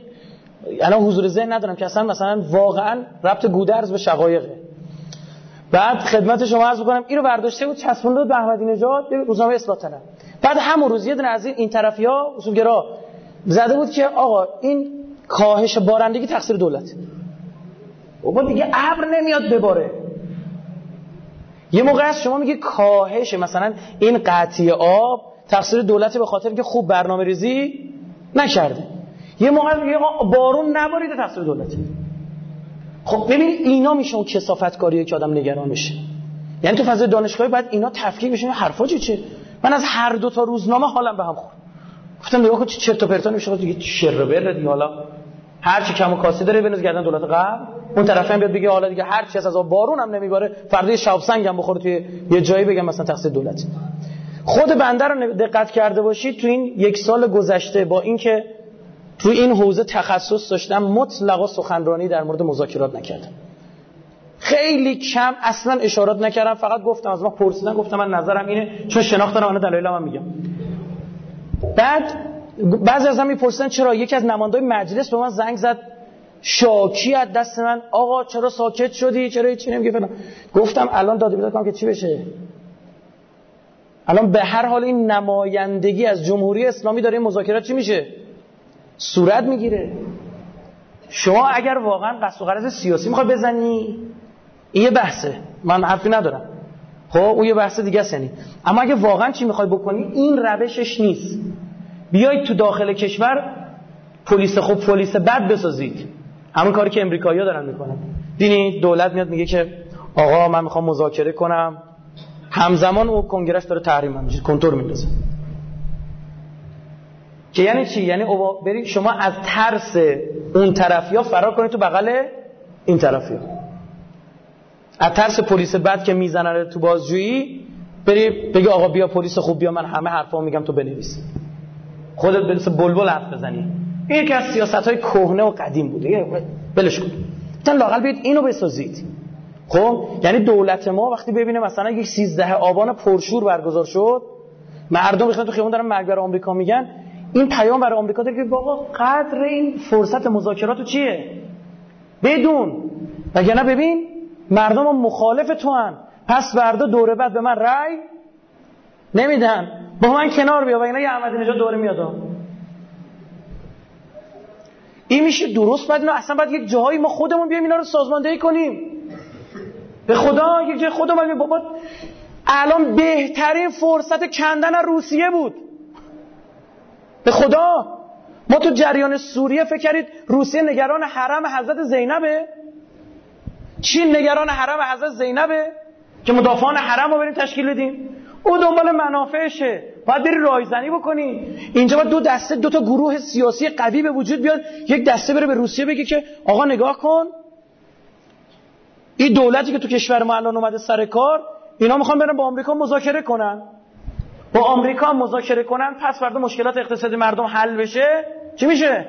الان حضور ذهن ندارم که اصلا مثلا واقعا ربط گودرز به شقایقه. بعد خدمت شما عرض می‌کنم اینو برداشته بود چسبونده به احمدی نژاد روزنامه اصلاح طلب. بعد همون روز یه دونه از این طرفیا اصولگرا زده بود که آقا این کاهش بارندگی تقصیر دولت. بابا دیگه ابر نمیاد بباره. یه موقع هست شما میگه کاهش مثلا این قطعی آب تقصیر دولت به خاطر که خوب برنامه ریزی نکرده. یه موقع میگه بارون نباریده تقصیر دولت. خب ببین اینا میشه اون کثافتکاریه که آدم نگران میشه. یعنی تو فضای دانشگاهی بعد اینا تفکیک بشه، حرفا چیه؟ من از هر دو تا روزنامه حالم به هم خورد. گفتم نگاه کن چه چرت و پرتا میشه، دیگه شر و بر دیگه. حالا هر چی کم و کاسه داره بنز گردن دولت قبل، اون طرفی هم بیاد بگه حالا دیگه هر چی از آب بارون هم نمیباره، فردا شاب سنگ هم بخوره توی یه جایی بگم مثلا تقصیر دولت. خود بنده رو دقت کرده باشید تو این یک سال گذشته، با اینکه تو این حوزه تخصص داشتم، مطلقا سخنرانی در مورد مذاکرات نکردم. خیلی کم اصلا اشارات نکردم، فقط گفتم از ما پرسیدن گفتم من نظرم اینه، چون شناختم اون دلایلم میگم. بعد بعضی از هم میپرسن چرا یکی از نمایندای مجلس به من زنگ زد شاکی از دست من، آقا چرا ساکت شدی، چرا چی نمیگی فلان. گفتم الان داد بیداد کنم که چی بشه. الان به هر حال این نمایندگی از جمهوری اسلامی داره این مذاکرات چی میشه، صورت میگیره. شما اگر واقعا قصد و غرض سیاسی میخوای بزنی این یه بحثه، من حرفی ندارم، خب اون یه بحث دیگه است. یعنی اما اگه واقعا چی میخوای بکنی این روشش نیست. بیایید تو داخل کشور پلیس خوب پلیس بد بسازید، همون کاری که امریکایی‌ها دارن میکنن. دیدین دولت میاد میگه که آقا من میخوام مذاکره کنم، همزمان اون کنگرش داره تحریم میشه، کنترل میندازه. که یعنی چی؟ یعنی برید شما از ترس اون طرفیا فرار کنید تو بغل این طرفیا، از ترس پلیس بد که میزنه تو بازجویی بری بگی آقا بیا پلیس خوب بیا من همه حرفا میگم تو بنویس، خودت بنویس بلبل حرف بزنی. این یکی از سیاست‌های کهنه و قدیم بوده، بلش کن. تا لااقل بیاید اینو بسازید. خب یعنی دولت ما وقتی ببینه مثلا یک سیزده آبان پرشور برگزار شد، مردم میخوان تو خیابون دارن مرگ بر آمریکا میگن، این پیام برای آمریکا داره که بابا قدر این فرصت مذاکراتو چیه بدون، وگرنه ببین مردم هم مخالف تو ان، پس بردا دوره بعد به من رأی نمیدن، با من کنار بیا، وگرنه یه احمدی نژاد دوره میاد. این میشه درست. بعد اینو اصلا بعد یک جایی ما خودمون بیایم اینا رو سازماندهی کنیم. به خدا یک جای خودمون بیایم بابا الان بهترین فرصت کندن روسیه بود. به خدا ما تو جریان سوریه فکر کردید روسیه نگران حرم حضرت زینبه؟ چین نگران حرم حضرت زینبه که مدافعان حرم رو بریم تشکیل بدیم؟ او دنبال منافعشه، باید بری رایزنی بکنی. اینجا باید دو دسته دو تا گروه سیاسی قوی به وجود بیاد، یک دسته بره به روسیه بگه که آقا نگاه کن این دولتی که تو کشور ما الان اومده سر کار، اینا میخوان برن با آمریکا مذاکره کنن، با آمریکا مذاکره کنن پس فردا مشکلات اقتصادی مردم حل بشه، چی میشه؟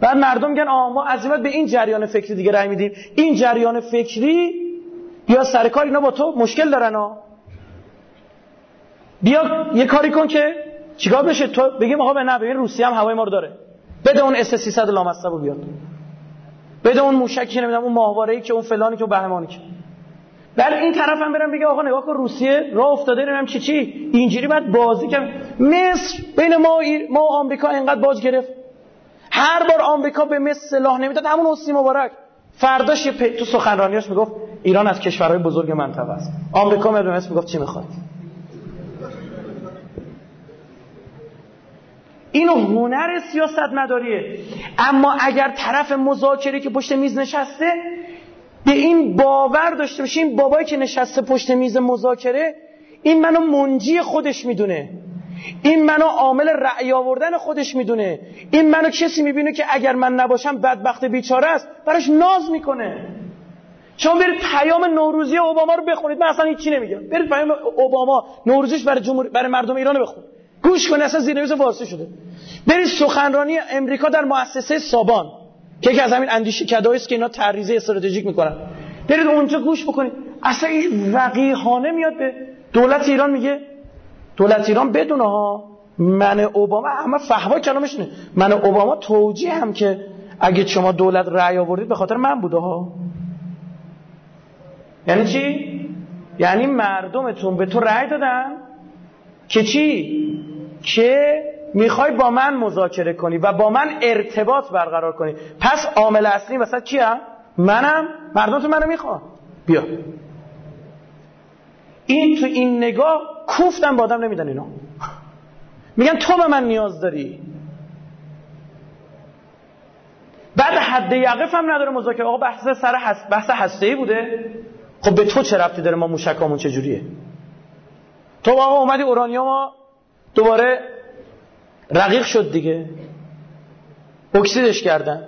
بعد مردم میگن آ ما عزیمت به این جریان فکری دیگه رای میدیم، این جریان فکری بیا سر کار، اینا با تو مشکل دارن ها، بیا یه کاری کن که چیکار بشه، تو بگیم آقا نه ببین روسیه هم هوای ما رو داره، بده اون اس سیصد لامصبو بیاد، بده اون موشکی نمیدونم اون ماهواره‌ای که اون فلانی که اون بهمانی که. ولی این طرف هم برم بگه آقا نگاه کن روسیه راه افتاده نمیدونم چی چی، اینجوری بعد بازی کنم. مصر بین ما ایر... ما و آمریکا اینقدر باج گرفت، هر بار آمریکا به مصر سلاح نمیداد، همون حسین مبارک فرداش پی... تو سخنرانیاش میگفت ایران از کشورهای بزرگ منطقه است، آمریکا به مصر میگفت چی میخواد. اینو هنر سیاستمداریه. اما اگر طرف مذاکره که پشت میز نشسته به این باور داشته باشه این بابایی که نشسته پشت میز مذاکره این منو منجی خودش میدونه، این منو عامل رأی آوردن خودش میدونه، این منو کسی میبینه که اگر من نباشم بدبخت بیچاره است، براش ناز میکنه. شما برید پیام نوروزی اوباما رو بخونید، من اصلا هیچی نمیگم، برید پیام اوباما نوروزیش برای جمهوری برای مردم ایران رو بخونید، گوش کنید، اصلا زیرنویس فارسی شده. برید سخنرانی امریکا در مؤسسه سابان که یکی از همین اندیشکدهایی است که اینا تعریض استراتژیک میکنن، برید اونجا گوش بکنید. اصلا این وقیحانه میاد به دولت ایران میگه دولت ایران بدونه ها من اوباما، همه فحوای کلامش نه، من اوباما توجیه هم که اگه شما دولت رأی آوردید به خاطر من بوده ها. یعنی چی؟ یعنی مردمتون به تو رأی دادن که چی؟ که میخوای با من مذاکره کنی و با من ارتباط برقرار کنی، پس عامل اصلی وسط کیم؟ منم، مردم تو منو میخوان بیا. این تو این نگاه کوفتن با آدم نمیدن، اینا میگن تو به من نیاز داری. بعد حد یقف هم نداره مذاکره، آقا بحث سر هست بحث هسته‌ای بوده، خب به تو چه ربطی داره ما موشکامون چجوریه؟ تو آقا اومدی اورانیوم ما دوباره رقیق شد دیگه، اکسیدش کردن،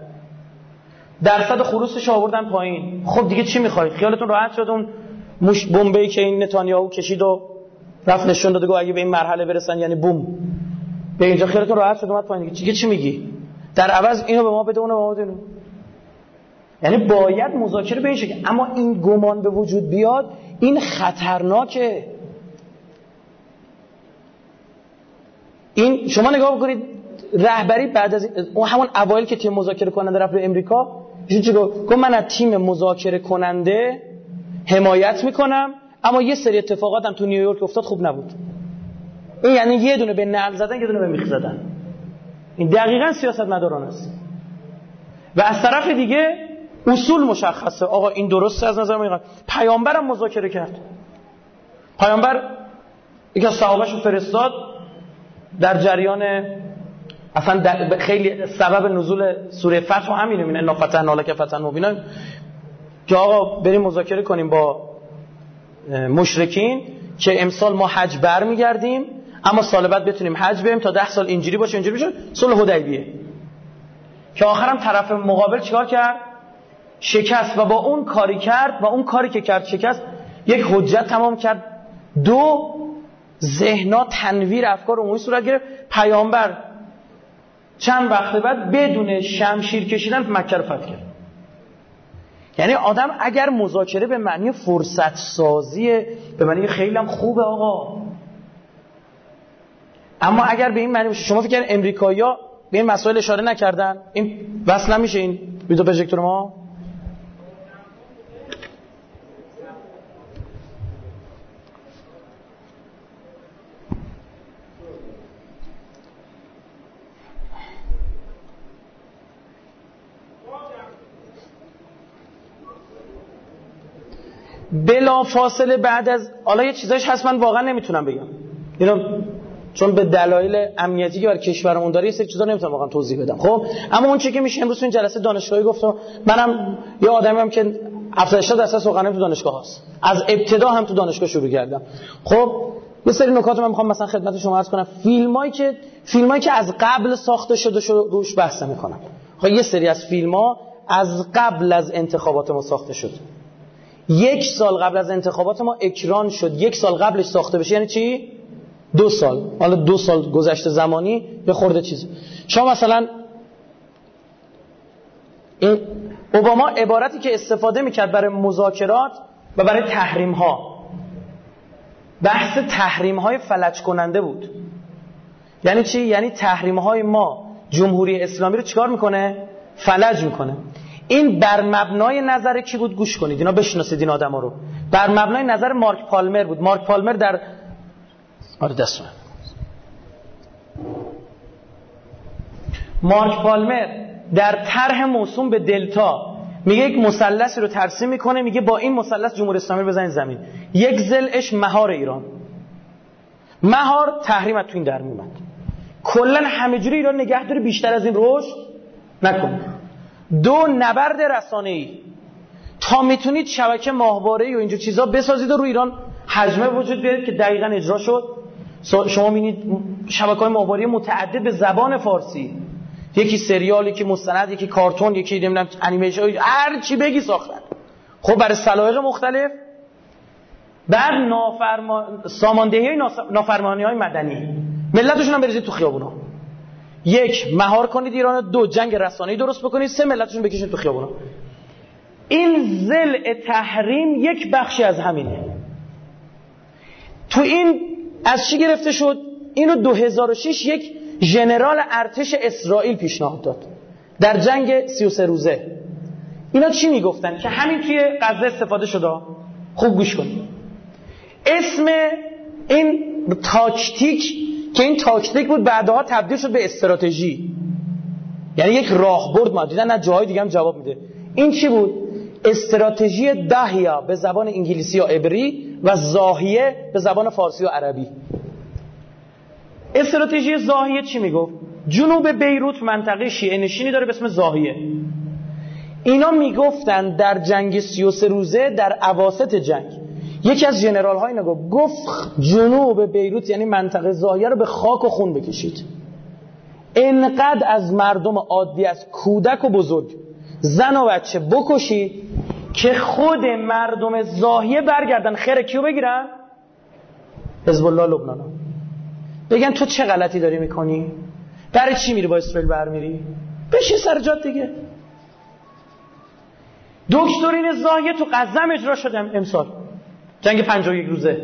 درصد خروسش آوردن پایین، خب دیگه چی میخواید؟ خیالتون راحت شد اون موش بمبی که این نتانیاهو کشید و رفت نشون داد گفت اگه به این مرحله برسن یعنی بوم به اینجا، خیالتون راحت شد اومد پایین دیگه. چی چی میگی؟ در عوض اینو به ما بده اونو به ما بده اونو. یعنی باید مذاکره به این شکل. اما این گمان به وجود بیاد این خطرناکه. این شما نگاه بکنید رهبری بعد از اون همون اوایل که تیم مذاکره کننده رفت به امریکا، ایشون چی گفت؟ گفت من از تیم مذاکره کننده حمایت میکنم، اما یه سری اتفاقاتم تو نیویورک افتاد خوب نبود. این یعنی یه دونه به نعل زدن، یه دونه به میخ زدن. این دقیقاً سیاست مداران است. و از طرف دیگه اصول مشخصه. آقا این درسته از نظر من. پیامبرم مذاکره کرد. پیامبر یکی از صحابه‌اشو فرستاد در جریان اصلا خیلی سبب نزول سوره فتح و همینه، این انا فتحنا لک فتحا مبینا، که آقا بریم مذاکره کنیم با مشرکین که امسال ما حج برمیگردیم اما سال بعد بتونیم حج بریم تا ده سال اینجوری باشه اینجوری بشه. صلح حدیبیه که آخرام طرف مقابل چیکار کرد؟ شکست. و با اون کاری کرد و اون کاری که کرد شکست، یک حجت تمام کرد، دو ذهنا تنویر افکار عمومی صورت گرفت. پیامبر چند وقت بعد بدون شمشیر کشیدن مکه رو فتح کرد. یعنی آدم اگر مذاکره به معنی فرصت سازیه، به معنی خیلی هم خوبه آقا، اما اگر به این معنی باشه، شما فکر کردن امریکایی‌ها به این مسائل اشاره نکردن؟ این وصل نمیشه این ویدیو پروژکتور ما؟ بلا فاصله بعد از حالا یه چیزایش هست من واقعا نمیتونم بگم اینو، چون به دلایل امنیتی که بر کشورمون داره یه سری چیزا نمیتونم واقعا توضیح بدم. خب اما اون چیزی که میشه امروز تو این جلسه دانشگاهی گفتم، منم یه آدمیم که هفتاد هشتاد درصد سخنرانی تو دانشگاه هست، از ابتدا هم تو دانشگاه شروع کردم. خب یه سری نکات من میخوام مثلا خدمت شما عرض کنم. فیلمایی که فیلمایی که از قبل ساخته شده شروع روش بحث میکنم. خب یه سری از فیلم‌ها از قبل از انتخابات ما ساخته شد، یک سال قبل از انتخابات ما اکران شد، یک سال قبلش ساخته بشه یعنی چی؟ دو سال. حالا دو سال گذشته زمانی به خورده چیز. شما مثلا این اوباما عبارتی که استفاده میکرد برای مذاکرات و برای تحریم ها، بحث تحریم های فلج کننده بود. یعنی چی؟ یعنی تحریم های ما جمهوری اسلامی رو چیکار میکنه؟ فلج میکنه. این بر مبنای نظر کی بود؟ گوش کنید، اینا بشناسید این آدما رو. بر مبنای نظر مارک پالمر بود. مارک پالمر در آره دستم. مارک پالمر در طرح موسوم به دلتا میگه یک مثلثی رو ترسیم میکنه، میگه با این مثلث جمهوری اسلامی بزنید زمین. یک ضلعش مهار ایران. مهار تحریم تو این در میومد. کلا همه‌جوری ایران نگه داره، بیشتر از این روش نکنه. دو نبرد رسانه‌ای تا میتونید شبکه ماهواره‌ای و اینجور چیزا بسازید و رو ایران حجمه وجود بیارید که دقیقاً اجرا شد. شما می‌بینید شبکه‌های ماهواره‌ای متعدد به زبان فارسی، یکی سریال، یکی مستند، یکی کارتون، یکی نمی‌دونم انیمیشن، هر چی بگی ساختن. خب برای سلایق مختلف، بعد نافرمان ساماندهی‌های نافرمانی‌های مدنی ملتشون هم بریزید تو خیابونا. یک، مهار کنید ایران. دو، جنگ رسانه‌ای درست بکنید. سه، ملتشون بکشید تو خیابونا. این ضلع تحریم یک بخشی از همینه. تو این از چی گرفته شد؟ اینو دو هزار و شش یک ژنرال ارتش اسرائیل پیشنهاد داد در جنگ سی و سه روزه. اینا چی میگفتن که همین توی غزه استفاده شده؟ خوب گوش کنید. اسم این تاکتیک که این تاکتیک بود بعدها تبدیل شد به استراتژی، یعنی یک راهبرد ما دیدن، نه جاهای دیگه هم جواب میده. این چی بود؟ استراتژی داهیا به زبان انگلیسی یا عبری و زاهیه به زبان فارسی و عربی. استراتژی زاهیه چی میگفت؟ جنوب بیروت منطقه شیعه نشینی داره به اسم زاهیه. اینا میگفتن در جنگ سی و سه روزه در اواسط جنگ یکی از جنرال های نگاه گفت جنوب بیروت یعنی منطقه زاهیه رو به خاک و خون بکشید، انقدر از مردم عادی از کودک و بزرگ زن و بچه بکشید که خود مردم زاهیه برگردن خیر کیو بگیرن؟ حزب الله لبنانا. بگن تو چه غلطی داری میکنی؟ برای چی میری با اسرائیل برمیری؟ بشین سر جات دیگه. دکترین زاهیه تو غزه اجرا شده امسال جنگ پنجاه و یک روزه.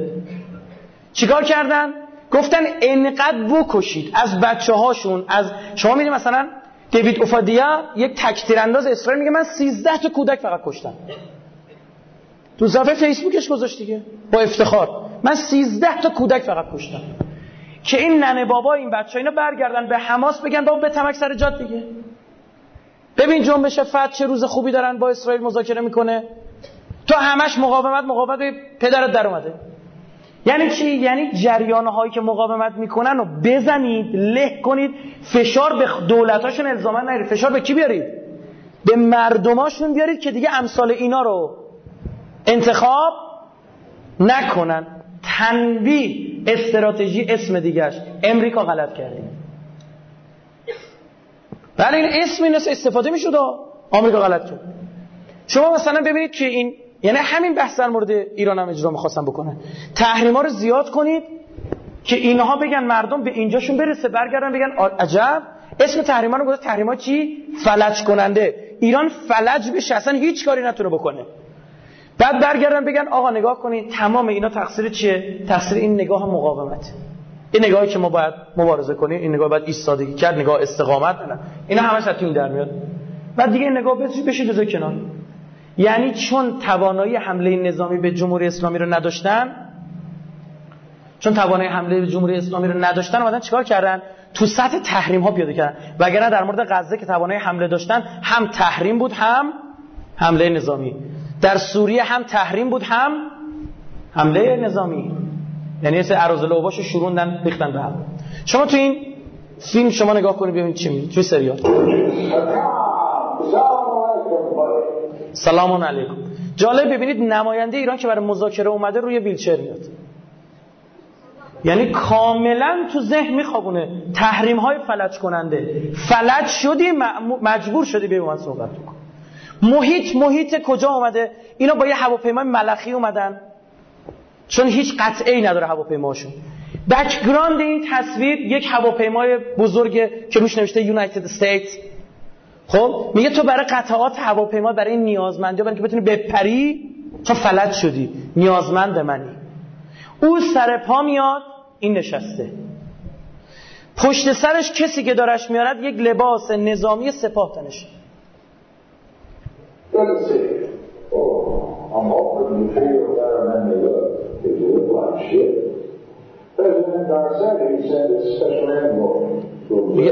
چیکار کردن؟ گفتن انقدر بکشید از بچه هاشون. از شما میدید مثلا دیوید اوفادیا یک تک تیرانداز اسرائیل میگه من سیزده تا کودک فقط کشتم، تو صفحه فیسبوکش گذاشت دیگه با افتخار، من سیزده تا کودک فقط کشتم. که این ننه بابا این بچه اینا برگردن به حماس بگن بابا به تمک سر جات دیگه، ببین جنبش فتح چه روز خوبی دارن با اسرائیل مذاکره میکنه، تو همش مقاومت مقاومت به پدرت در اومده. یعنی چی؟ یعنی جریان‌هایی که مقاومت میکنن رو بزنید، له کنید، فشار به دولتاشون الزاما نیارید، فشار به کی بیارید؟ به مردماشون بیارید که دیگه امثال اینا رو انتخاب نکنن. تنبیه استراتژی اسم دیگه‌اش، امریکا غلط کرده. ولی این اسم این استفاده میشد آمریکا غلط کرد. شما مثلا ببینید که این، یعنی همین بحث در مورد ایران هم اجرا می‌خواستن بکنن، تحریما رو زیاد کنید که اینها بگن مردم به اینجاشون برسه، برگردن بگن عجب، اسم تحریما رو گذاشت تحریما چی؟ فلج کننده. ایران فلج بشه، اصلا هیچ کاری نتونه بکنه. بعد برگردن بگن آقا نگاه کنید تمام اینا تقصیر چیه؟ تقصیر این نگاه مقاومت، این نگاهی که ما باید مبارزه کنیم، این نگاه باید ایستادگی کرد، نگاه استقامت. نه اینا همش از تیم در میاد. بعد دیگه این نگاه بشید بذار کنار. یعنی چون توانایی حمله نظامی به جمهوری اسلامی رو نداشتن، چون توانایی حمله به جمهوری اسلامی رو نداشتن اومدن چیکار کردن؟ تو سطح تحریم ها پیاده کردن. وگرنه در مورد غزه که توانایی حمله داشتن، هم تحریم بود هم حمله نظامی. در سوریه هم تحریم بود هم حمله نظامی. یعنی سه اراذل لوباشو شوروندن ریختن به هم. شما تو این فیلم شما نگاه کنید ببینید چی میگه، تو سریال. سلام علیکم. جالب ببینید نماینده ایران که برای مذاکره اومده روی ویلچر میاد. یعنی کاملا تو ذهن میخوابونه تحریم های فلج کننده. فلج شدی مجبور شدی به من صحبت کن. محیط محیط کجا اومده؟ اینا با یه هواپیمای ملخی اومدن. چون هیچ قطعی نداره هواپیماشون. بک‌گراند این تصویر یک هواپیمای بزرگ که روش نوشته یونایتد استیتس. خب میگه تو برای قطعات هواپیما برای این نیازمندی برای که بتونی بپری چون فلج شدی نیازمند منی. او سر پا میاد، این نشسته. پشت سرش کسی که دارش میارد یک لباس نظامی سپاه تنشه.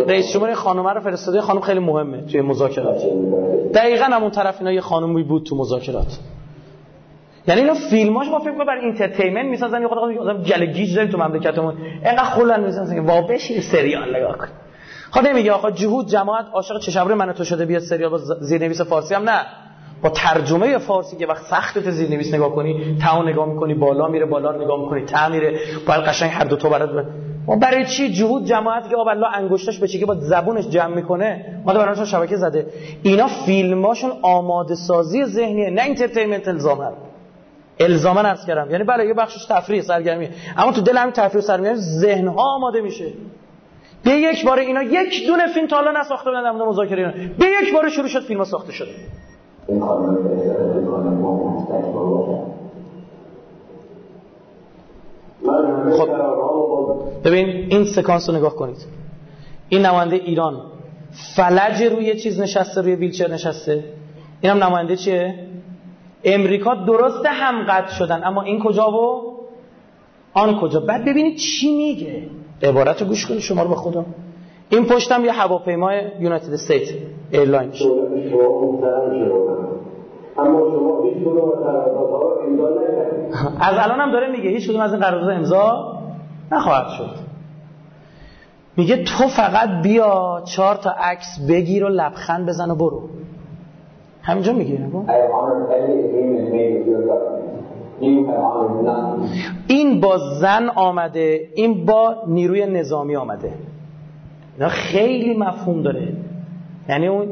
رئیس جمهور خانومه رو فرستاده، خانوم خیلی مهمه توی مذاکرات. دقیقاً همون طرف اینا یه خانومی بود تو مذاکرات. یعنی اینا فیلماش ما فکر کنم برای اینترتینمنت میسازن، یه خودم آدم جلگیج داریم تو مملکتمون اینقدر خلن میسازن که وا بشین سریال نگاه کن. خود نمیگه آقا جهود جماعت عاشق چشم‌بر من تو شده بیاد سریال با زیرنویس فارسی هم، نه با ترجمه فارسی که وقت سختت زیرنویس نگاه کنی، تا نگاه می‌کنی بالا میره، بالا نگاه می‌کنی تا میره، باید قشنگ هر دو تا برات. ما برای چی جهود جماعت که آب الله انگشتاش به چی که با زبونش جمع میکنه ما دارنشون شبکه زده. اینا فیلماشون آماده سازی ذهنیه نه اینترتینمنت الزاما. الزاما عرض کردم یعنی بله یه بخشش تفریح سرگرمی، اما تو دل همین تفریح سرگرمی ذهن‌ها آماده میشه. به یک بار اینا یک دونه فیلم تا الان نساخته بودن در مورد مذاکره اینا، به یک بار شروع شد فیلم‌ها ساخته شد. این خانم خب ببین این سکانس رو نگاه کنید، این نماینده ایران فلج روی چیز نشسته، روی ویلچر نشسته، این هم نماینده چیه؟ امریکا. درسته هم قد شدن اما این کجا و آن کجا. بعد ببینید چی میگه، عبارت رو گوش کنید شما رو به خدا. این پشتم یه هواپیمای یونایتد استیت ایرلاین شد. از الان هم داره میگه هیچ کدوم از این قرارداد امضا نخواهد شد. میگه تو فقط بیا چهار تا عکس بگیر و لبخند بزن و برو. همینجا میگه این با زن آمده، این با نیروی نظامی آمده. اینا خیلی مفهوم داره. یعنی اون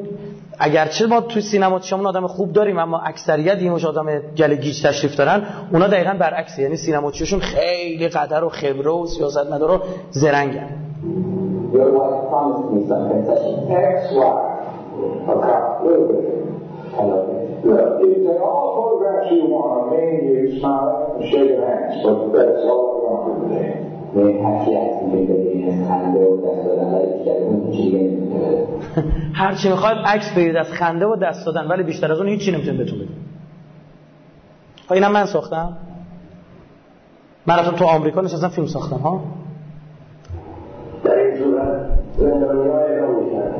اگرچه ما تو سینما چمون آدم خوب داریم اما اکثریت اینوش آدم گلگیج تشریف دارن، اونا دقیقاً برعکسه. یعنی سینما چیشون خیلی قدر و خبره و سیاستمدار و زرنگن. هرچی از این بگیرید از خنده و دست دادن ولی بیشتر از اون چیزی نمیتونه. هرچی میخواید عکس بگیرید از خنده و دست دادن ولی بیشتر از اون هیچ چی نمیتونه بهتون بگه. ها اینم من ساختم. من رفتم تو آمریکا نشستم فیلم ساختم ها. در این صورت زندانی‌ها اعدام میشن.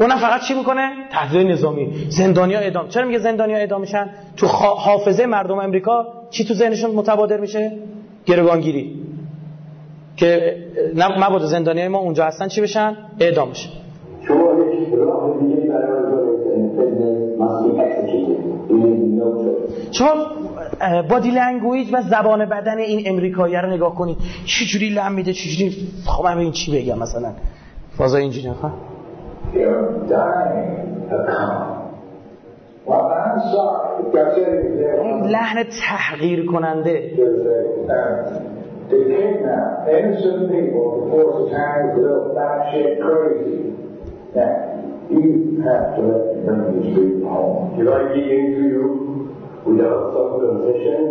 اونم فقط چی میکنه؟ تحویل نظامی. زندانی‌ها اعدام. چرا میگه زندانی‌ها اعدام میشن؟ تو حافظه مردم آمریکا چی تو ذهنشون متبادر میشه؟ گروگانگیری. که مبادا زندانیای ما اونجا هستن چی بشن؟ اعدام بشن. شما یک راه دیگه برای چون بادی لنگویج و زبان بدن این امریکایی رو نگاه کنید چه جوری لم میده چه جوری خب من این چی بگم مثلا فضا اینجوری نخواه اون لحن تحقیر کننده You have to let the enemies leave home. Did I get into you without circumcision?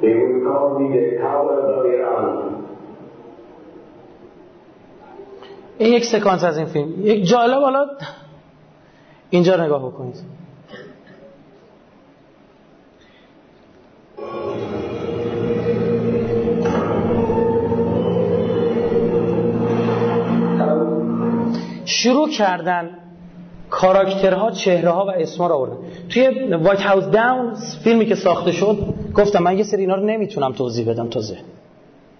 They would call me the coward of Iran. این یک سکانس از این فیلم. یک جالب حالا اینجا نگاه بکنید. شروع کردن کاراکترها چهره‌ها و اسم‌ها رو آوردن. توی وایت هاوس داون فیلمی که ساخته شد گفتم من یه سری اینا رو نمیتونم توضیح بدم تازه.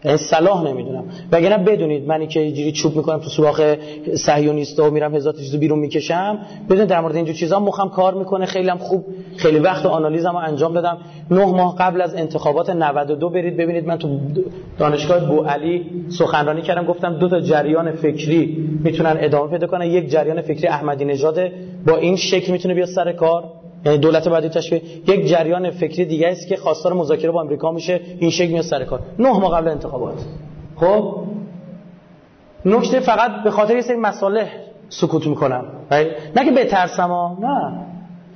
این صلاح نمیدونم. وگرنه بدونید منی که اینجوری چوب میکنم تو سوراخ صهیونیست‌ها و میرم هزار تا چیزو بیرون میکشم، بدونید در مورد اینجور چیزا مخم کار میکنه خیلی هم خوب. خیلی وقت آنالیزمو انجام دادم. نه ماه قبل از انتخابات نود و دو برید ببینید من تو دانشگاه بوعلی سخنرانی کردم گفتم دو تا جریان فکری میتونن ادامه پیدا کنن. یک جریان فکری احمدی نژاد با این شکل میتونه بیاد سر کار، یعنی دولت بعدی تشکیل. یک جریان فکری دیگه است که خواستار مذاکره با آمریکا میشه، این شکل میاد سر کار نه ماه قبل انتخابات. خب نکته فقط به خاطر این سری مصالح سکوت میکنم، نه که بترسم ها، نه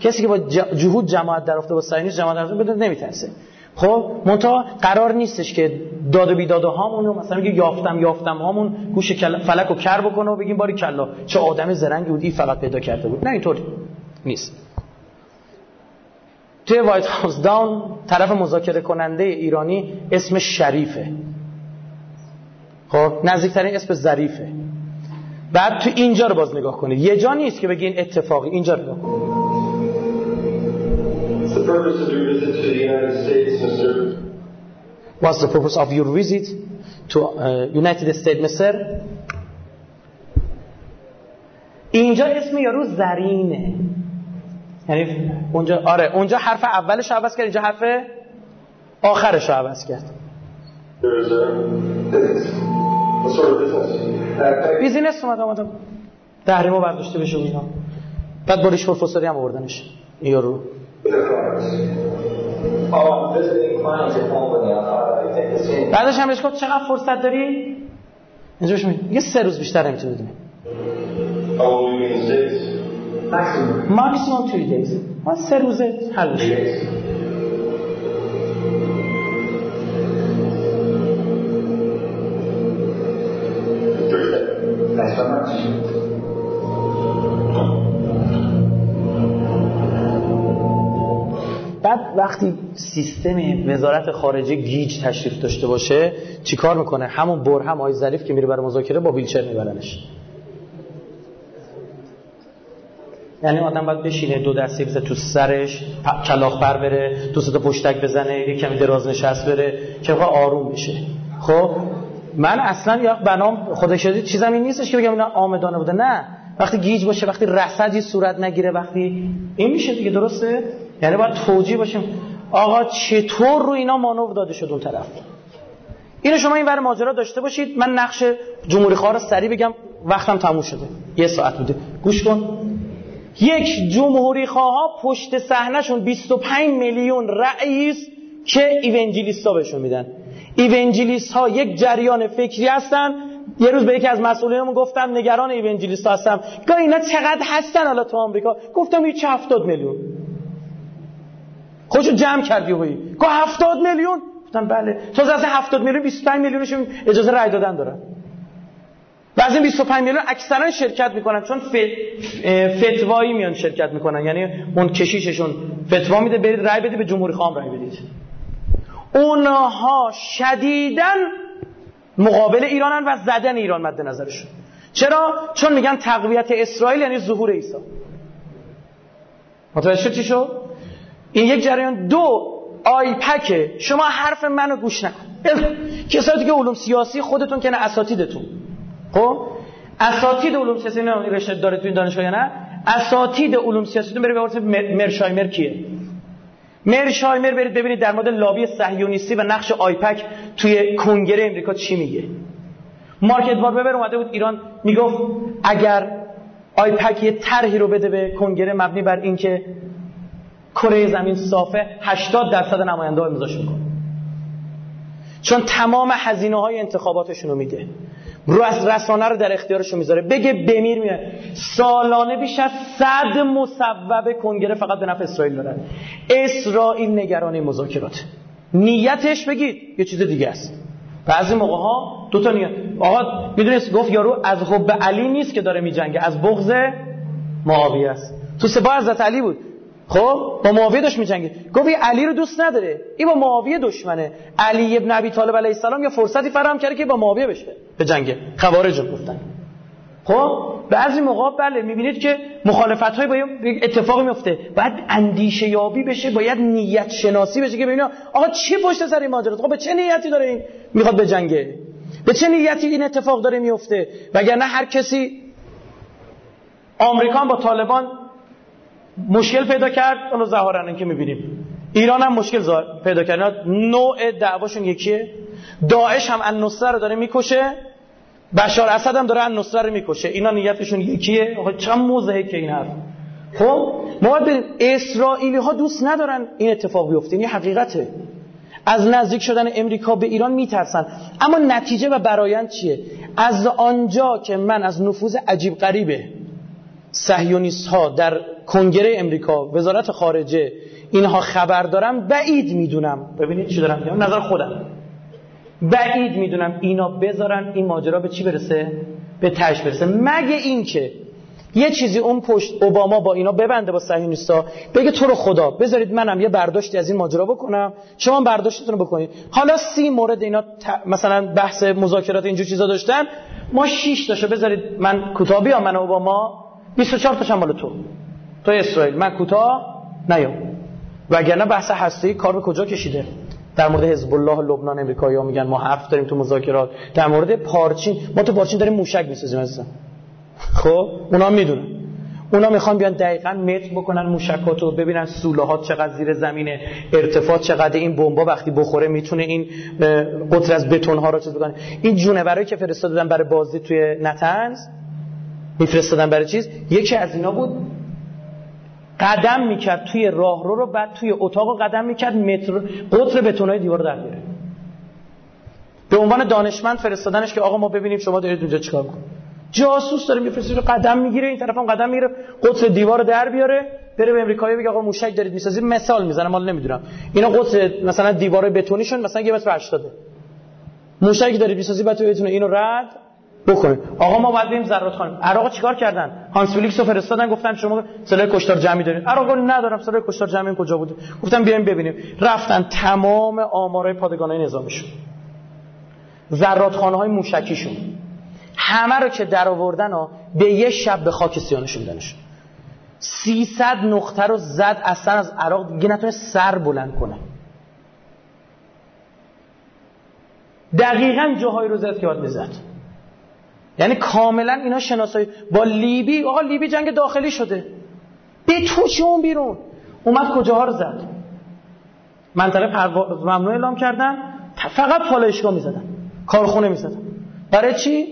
کسی که با جهود جماعت درافته با صهیونیسم جماعت درافته بدون نمیترسه. خب منتها قرار نیستش که داد و بیداد هامون رو مثلا میگه یافتم یافتم هامون گوش فلک و کر بکنه و بگیم باری کلا چه آدم زرنگی بود این فقط پیدا کرده بود. نه اینطوری نیست. توی وایت هاوس داون طرف مذاکره کننده ایرانی اسم شریفه، خب نزدیکترین اسم ظریفه. بعد تو اینجا رو باز نگاه کنید، یه جا نیست که بگین اتفاقی، اینجا رو نگاه کنید. The purpose of your visit to the United States, Mister What's the purpose of your visit to uh, United States, Mister اینجا اسم یارو زرینه، یعنی اونجا آره اونجا حرف اولش عوض کرد، اینجا حرف آخرش عوض کرد. بیزینس اومد اومد تحریمو برداشته بشه اینا، بعد باریش پر فسادی هم آوردنش یارو. بعدش هم بهش گفت چقدر فرصت داری؟ اینجا بهش میگه یه سه روز بیشتر نمیتونی بدونی. ماکسیموم توی دیز. ما سه روزه حل میشه. بعد وقتی سیستم وزارت خارجه گیج تشریف داشته باشه چیکار میکنه؟ همون برهم آی ظریف که میره برای مذاکره با ویلچر میبرنش. یعنی آدم باید بشینه دو دستی بزنه تو سرش، کلاغ پر بره، دو سه تا پشتک بزنه، یک کمی دراز نشست بره که آروم بشه. خب من اصلا یا بنام خودشدی چیزم این نیستش که بگم اینا آمدانه بوده، نه. وقتی گیج باشه، وقتی رصدی صورت نگیره، وقتی این میشه دیگه، درسته؟ یعنی باید توجیه باشیم آقا چطور رو اینا مانور داده شد اون طرف. اینو شما این ور ماجرا داشته باشید، من نقش جمهوری خواه رو سریع بگم، وقتم تموم شده، یه ساعت بوده. گوش کن. یک جمهوری خواه پشت صحنه شون بیست و پنج میلیون رأی است که ایونجلیستا بهشون میدن. ایونجلیست ها یک جریان فکری هستن. یه روز به یکی از مسئولینمون گفتم نگران ایونجلیستا هستم. گفت اینا چقدر هستن حالا تو آمریکا؟ گفتم یه هفتاد میلیون. خودشو جمع کردی و گفت هفتاد میلیون گفتن بله. تو از هفتاد میلیون بیست و پنج میلیونش اجازه رای دادن دارن. بعضی این بیست و پنج میلیون اکثرا شرکت میکنن، چون ف... فتوایی میان شرکت میکنن، یعنی اون کشیششون فتوا میده برید رای بدید به جمهوری خام رای بدید. اونها شدیداً مقابل ایرانن و زدن ایران مد نظرشون. چرا؟ چون میگن تقویت اسرائیل یعنی ظهور عیسی. متوجه چی شد؟ این یک جریان. دو، آیپک. شما حرف منو گوش نکن. کسایی که علوم سیاسی خودتون که نه اساتیدتون، خب اساتید علوم سیاسی نه رشته داره تو این دانشگاه یا نه، اساتید علوم سیاسیتون برید ببینید مر... مرشایمر کیه. مرشایمر برید ببینید در مورد لابی صهیونیستی و نقش آیپک توی کنگره امریکا چی میگه. مارک پالمر اومده بود ایران میگفت اگر آیپک یه طرحی رو بده به کنگره مبنی بر اینکه کره زمین صافه، هشتاد درصد نماینده ها امضاش میکنه، چون تمام هزینه های انتخاباتشون رو میده، رسانه رو در اختیارشون میذاره، بگه بمیر میره. سالانه بیش از صد مصوبه کنگره فقط به نفع اسرائیل دارن. اسرائیل نگران مذاکرات، نیتش بگید یه چیز دیگه است. بعضی موقع ها دو تا نیت. آقا میدونید گفت یارو از حب علی نیست که داره میجنگه، از بغض معاویه است. تو سبا حضرت علی بود، خب با معاویه داشت میجنگه، گفت این علی رو دوست نداره، این با معاویه دشمنه. علی ابن ابی طالب علیه السلام یه فرصتی فراهم کرده که با معاویه بشه به جنگه، خوارج گفتن. خب بعضی موقع بله میبینید که مخالفت‌های با اتفاق میفته، بعد اندیشه یابی بشه، باید نیت شناسی بشه که ببینید آقا چی پشت سر این ماجرا، خب به چه نیتی داره این میخواد به جنگه، به چه نیتی این اتفاق داره میفته. وگرنه هر کسی آمریکا با طالبان مشکل پیدا کرد، اونو ظاهرا که می‌بینیم ایران هم مشکل پیدا کرد، نوع دعواشون یکیه. داعش هم النصره رو داره میکشه، بشار اسد هم داره النصره رو میکشه، اینا نیتشون یکیه. آقا چقدر مضحکه این حرف. خب ما باید اسرائیلی‌ها دوست ندارن این اتفاق بیفته، این حقیقته. از نزدیک شدن امریکا به ایران میترسن. اما نتیجه و برایند چیه؟ از آنجا که من از نفوذ عجیب غریبه صهیونیست‌ها در کنگره امریکا، وزارت خارجه، اینها خبر دارم، بعید میدونم، ببینید چی دارم میگم، نظر خودم، بعید میدونم اینا بذارن این ماجرا به چی برسه، به تهش برسه، مگه اینکه یه چیزی اون پشت اوباما با اینا ببنده، با صهیونیست‌ها بگه تو رو خدا بذارید منم یه برداشتی از این ماجرا بکنم، شما برداشتتون رو بکنید. حالا سی مورد اینا ت... مثلا بحث مذاکرات اینجور چیزا داشتن، ما شش تاشو بذارید من کوتابی یا من اوباما، بیست و چهار تاشم مال تو، تو اسرائیل، من کوتاه نیام. وگرنه بحث هسته‌ای کار به کجا کشیده. در مورد حزب الله لبنان امریکایی‌ها میگن ما حرف داریم تو مذاکرات، در مورد پارچین، ما تو پارچین داریم موشک می‌سازیم عزیزم. خب اونا میدونن، اونا میخوان بیان دقیقاً متر بکنن موشکاتو، ببینن سوله‌ها چقدر زیر زمینه، ارتفاع چقدر، این بمبا وقتی بخوره میتونه این قطر از بتون‌ها رو چیز بکنه. این جونورایی که فرستادن برای بازدید توی نتنز، میفرستادن برای چیز، یکی از اینا بود قدم میکرد توی راهرو رو، بعد توی اتاق قدم میکرد متر قطر بتونای دیوار در میاره. به عنوان دانشمند فرستادنش که آقا ما ببینیم شما دارید اونجا چیکار می‌کنید. جاسوس داره میفرسته رو قدم میگیره، این طرفم قدم میگیره قطر دیوار رو در بیاره، بره به امریکایی بگه آقا موشک دارید میسازید، مثال میزنم حالا نمیدونم. اینا قطر مثلا دیواره بتونیشون مثلا یه متر هشتاد. موشک دارید میسازید بعد بتونه اینو رد بکنید. آقا ما باید بریم ذرات خانم. عراق چیکار کردن؟ هانس فلیکسو فرستادن گفتن شما سلاح کشتار جمعی دارید. عراق ندارم، سلاح کشتار جمعی کجا بود؟ گفتن بیایم ببینیم. رفتن تمام آمارای پادگانای نظامیشون، ذراتخانه‌های موشکیشون، همه رو که درآوردن ها به یه شب به خاک سیانشون دادنش. سیصد نقطه رو زد، اصلا از عراق دیگه نتونه سر بلند کنه. دقیقاً جاهایی رو زد که باید می‌زد. یعنی کاملا اینا شناسایی. با لیبی، آقا لیبی جنگ داخلی شده، به تو چه اون بیرون اومد کجاها رو زد، منطقه پرواز ممنوع اعلام کردن، فقط پالایشگاه میزدن، کارخونه میزدن. برای چی؟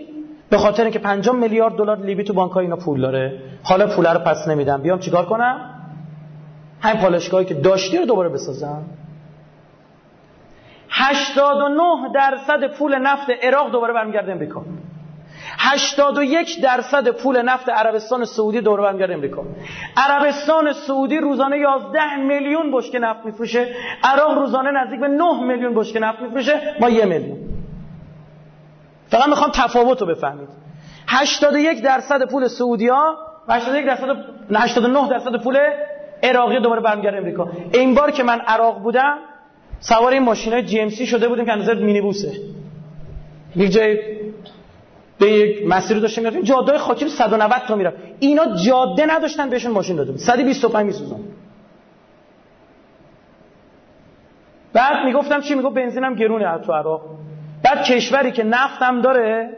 به خاطر اینکه پنجاه میلیارد دلار لیبی تو بانک‌های اینا پول داره، حالا پوله رو پس نمیدن، بیام چیکار کنم؟ همین پالایشگاهی که داشتی رو دوباره بسازم. هشتاد و نه درصد پول نفت عراق دوباره برمیگرده امریکا. هشتاد و یک درصد پول نفت عربستان سعودی دور برمیگرده امریکا. عربستان سعودی روزانه یازده میلیون بشکه نفت میفروشه، عراق روزانه نزدیک به نه میلیون بشکه نفت میفروشه، ما یک میلیون. فقط میخوام تفاوت رو بفهمید. هشتاد و یک درصد پول سعودی‌ها و هشتاد و نه درصد پول عراقی دوباره برمیگرده امریکا. این بار که من عراق بودم سوار این ماشینای جی ام سی شده بودیم که اندازه مینیبوسه. یک جای به یک مسیری داشتیم می‌رفتیم، جاده خاکی صد و نود تا میرفت. اینا جاده نداشتن بهشون ماشین دادم. صد و بیست و پنج می‌سوزون. بعد میگفتم چی؟ میگفت بنزینم گرونه تو عراق. بعد کشوری که نفتم داره،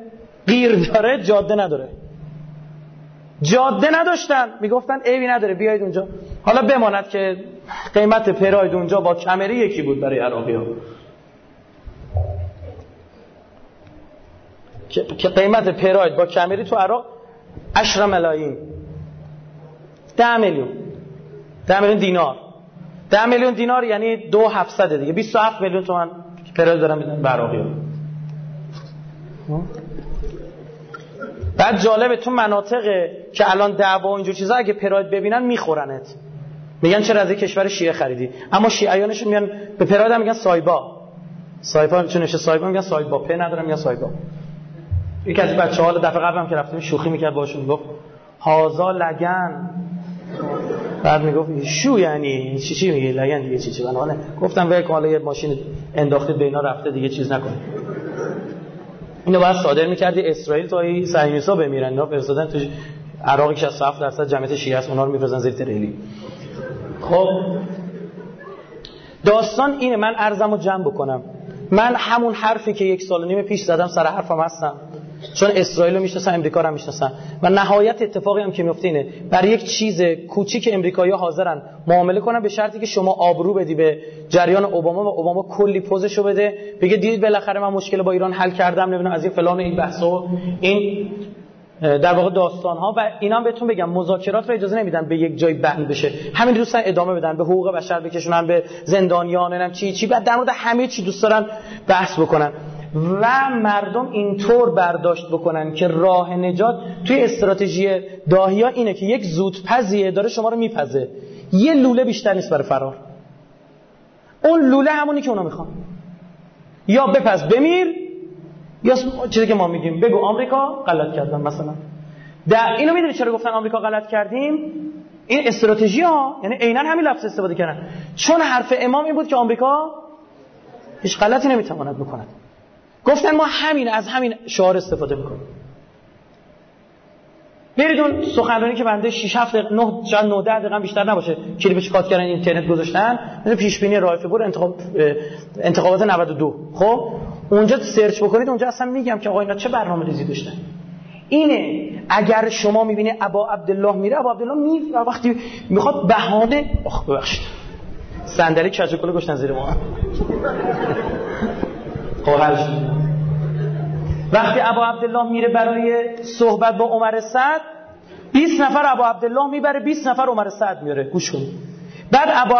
غیر داره، جاده نداره. جاده نداشتن، میگفتن عیبی نداره بیایید اونجا. حالا بماند که قیمت پراید اونجا با کمری یکی بود برای عراقی‌ها که قیمت پراید با کمری تو عراق عشر میلیون، ده میلیون، ده میلیون دینار، ده میلیون دینار یعنی دو هفتصد دیگه، بیست و هفت میلیون تومان پراید دارن میدن به عراقی‌ها. بعد جالبه تو مناطق که الان دعوا اینجور چیزا اگه پراید ببینن میخورنت، میگن چرا از کشور شیعه خریدی؟ اما شیعیانشون میگن به پراید هم میگن سایبا. سایبا چون نشه سایبا میگن سایبا، په ندارم میگن سایبا. یکی از بچه‌ها حالا دفعه قبلم که رفتیم شوخی میکرد باشون، گفت هازا لگن. بعد میگفت شو یعنی چی؟ چی میگی لگن دیگه چی چی؟ بنانه گفتم ول کن، حالا یه ماشین انداخته به اینا رفته دیگه چیز نکنه. اینو باید صادر می‌کردی اسرائیل تا این صهیونیست‌ها بمیرن. اینا فرستادن تو عراق شصت و هفت درصد جمعیت شیعه است، اونا رو می‌فرستن زیر تریلی. خب داستان اینه، من عرضمو جمع بکنم. من همون حرفی که یک سال و نیم پیش زدم سر حرفم هستم، چون اسرائیل رو می‌شناسم، امریکا رو می‌شناسم. و نهایت اتفاقی هم که میفته اینه، برای یک چیز کوچیک امریکایی‌ها حاضرن معامله کنن به شرطی که شما آبرو بدی به جریان اوباما و اوباما کلی پوزشو بده، بگه دیدید بالاخره من مشکل با ایران حل کردم، نمیدونم از این فلان این بحثا و این در واقع داستان‌ها. و اینا بهتون بگم مذاکرات رو اجازه نمیدن به یک جای بند بشه، همین دوستان ادامه بدن، به حقوق بشر بکشونن، به زندانیان نم چی چی، بعد در مورد همه چی دوست دارن بحث بکنن. و مردم اینطور برداشت بکنن که راه نجات توی استراتژی داهیا اینه که یک زودپزیه داره شما رو میپزه، یه لوله بیشتر نیست برای فرار. اون لوله همونی که اونا میخوان، یا بپز بمیر یا چیزی که ما میگیم بگو آمریکا غلط کردن مثلا. در اینو میدونی چرا گفتن آمریکا غلط کردیم؟ این استراتژی ها یعنی عیناً همین لفظ استفاده کردن، چون حرف امام این بود که آمریکا هیچ غلطی نمیتواند بکنه. گفتن ما همین از همین شعار استفاده میکنیم. برید اون سخنرانی که بنده شش هفت نه نه دقیقه بیشتر نباشه کلیپش کات کردن اینترنت گذاشتن، مثلا پیش بینی رائفی پور انتخاب انتخابات نود و دو. خب اونجا سرچ بکنید، اونجا اصلا میگم که آقا اینا چه برنامه‌ریزی داشتن. اینه اگر شما میبینید ابا عبدالله میره، ابا عبدالله می وقتی میخواد بهانه، آخ ببخشید صندلی کچکول گشتن زیر ما. وقتی ابو عبدالله میره برای صحبت با عمر سعد، بیست نفر ابو عبدالله میبره، بیست نفر عمر سعد میاره. گوش کن. بعد ابو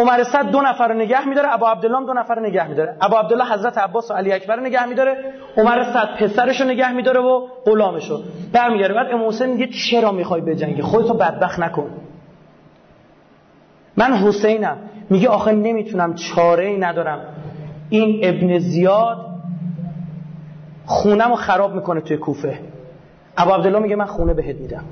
عمر سعد دو نفر رو نگه میداره، ابو عبدالله دو نفر رو نگه میداره. ابو عبدالله حضرت عباس و علی اکبر رو نگه میداره، عمر سعد پسرش رو نگه میداره و غلامش رو برمیگره. بعد امام حسین میگه چرا میخوای بجنگی؟ خودتو بدبخت نکن. من حسینم. میگه آخه نمیتونم، چاره‌ای ندارم. این ابن زیاد خونم رو خراب میکنه توی کوفه. ابو عبدالله میگه من خونه بهت میدم،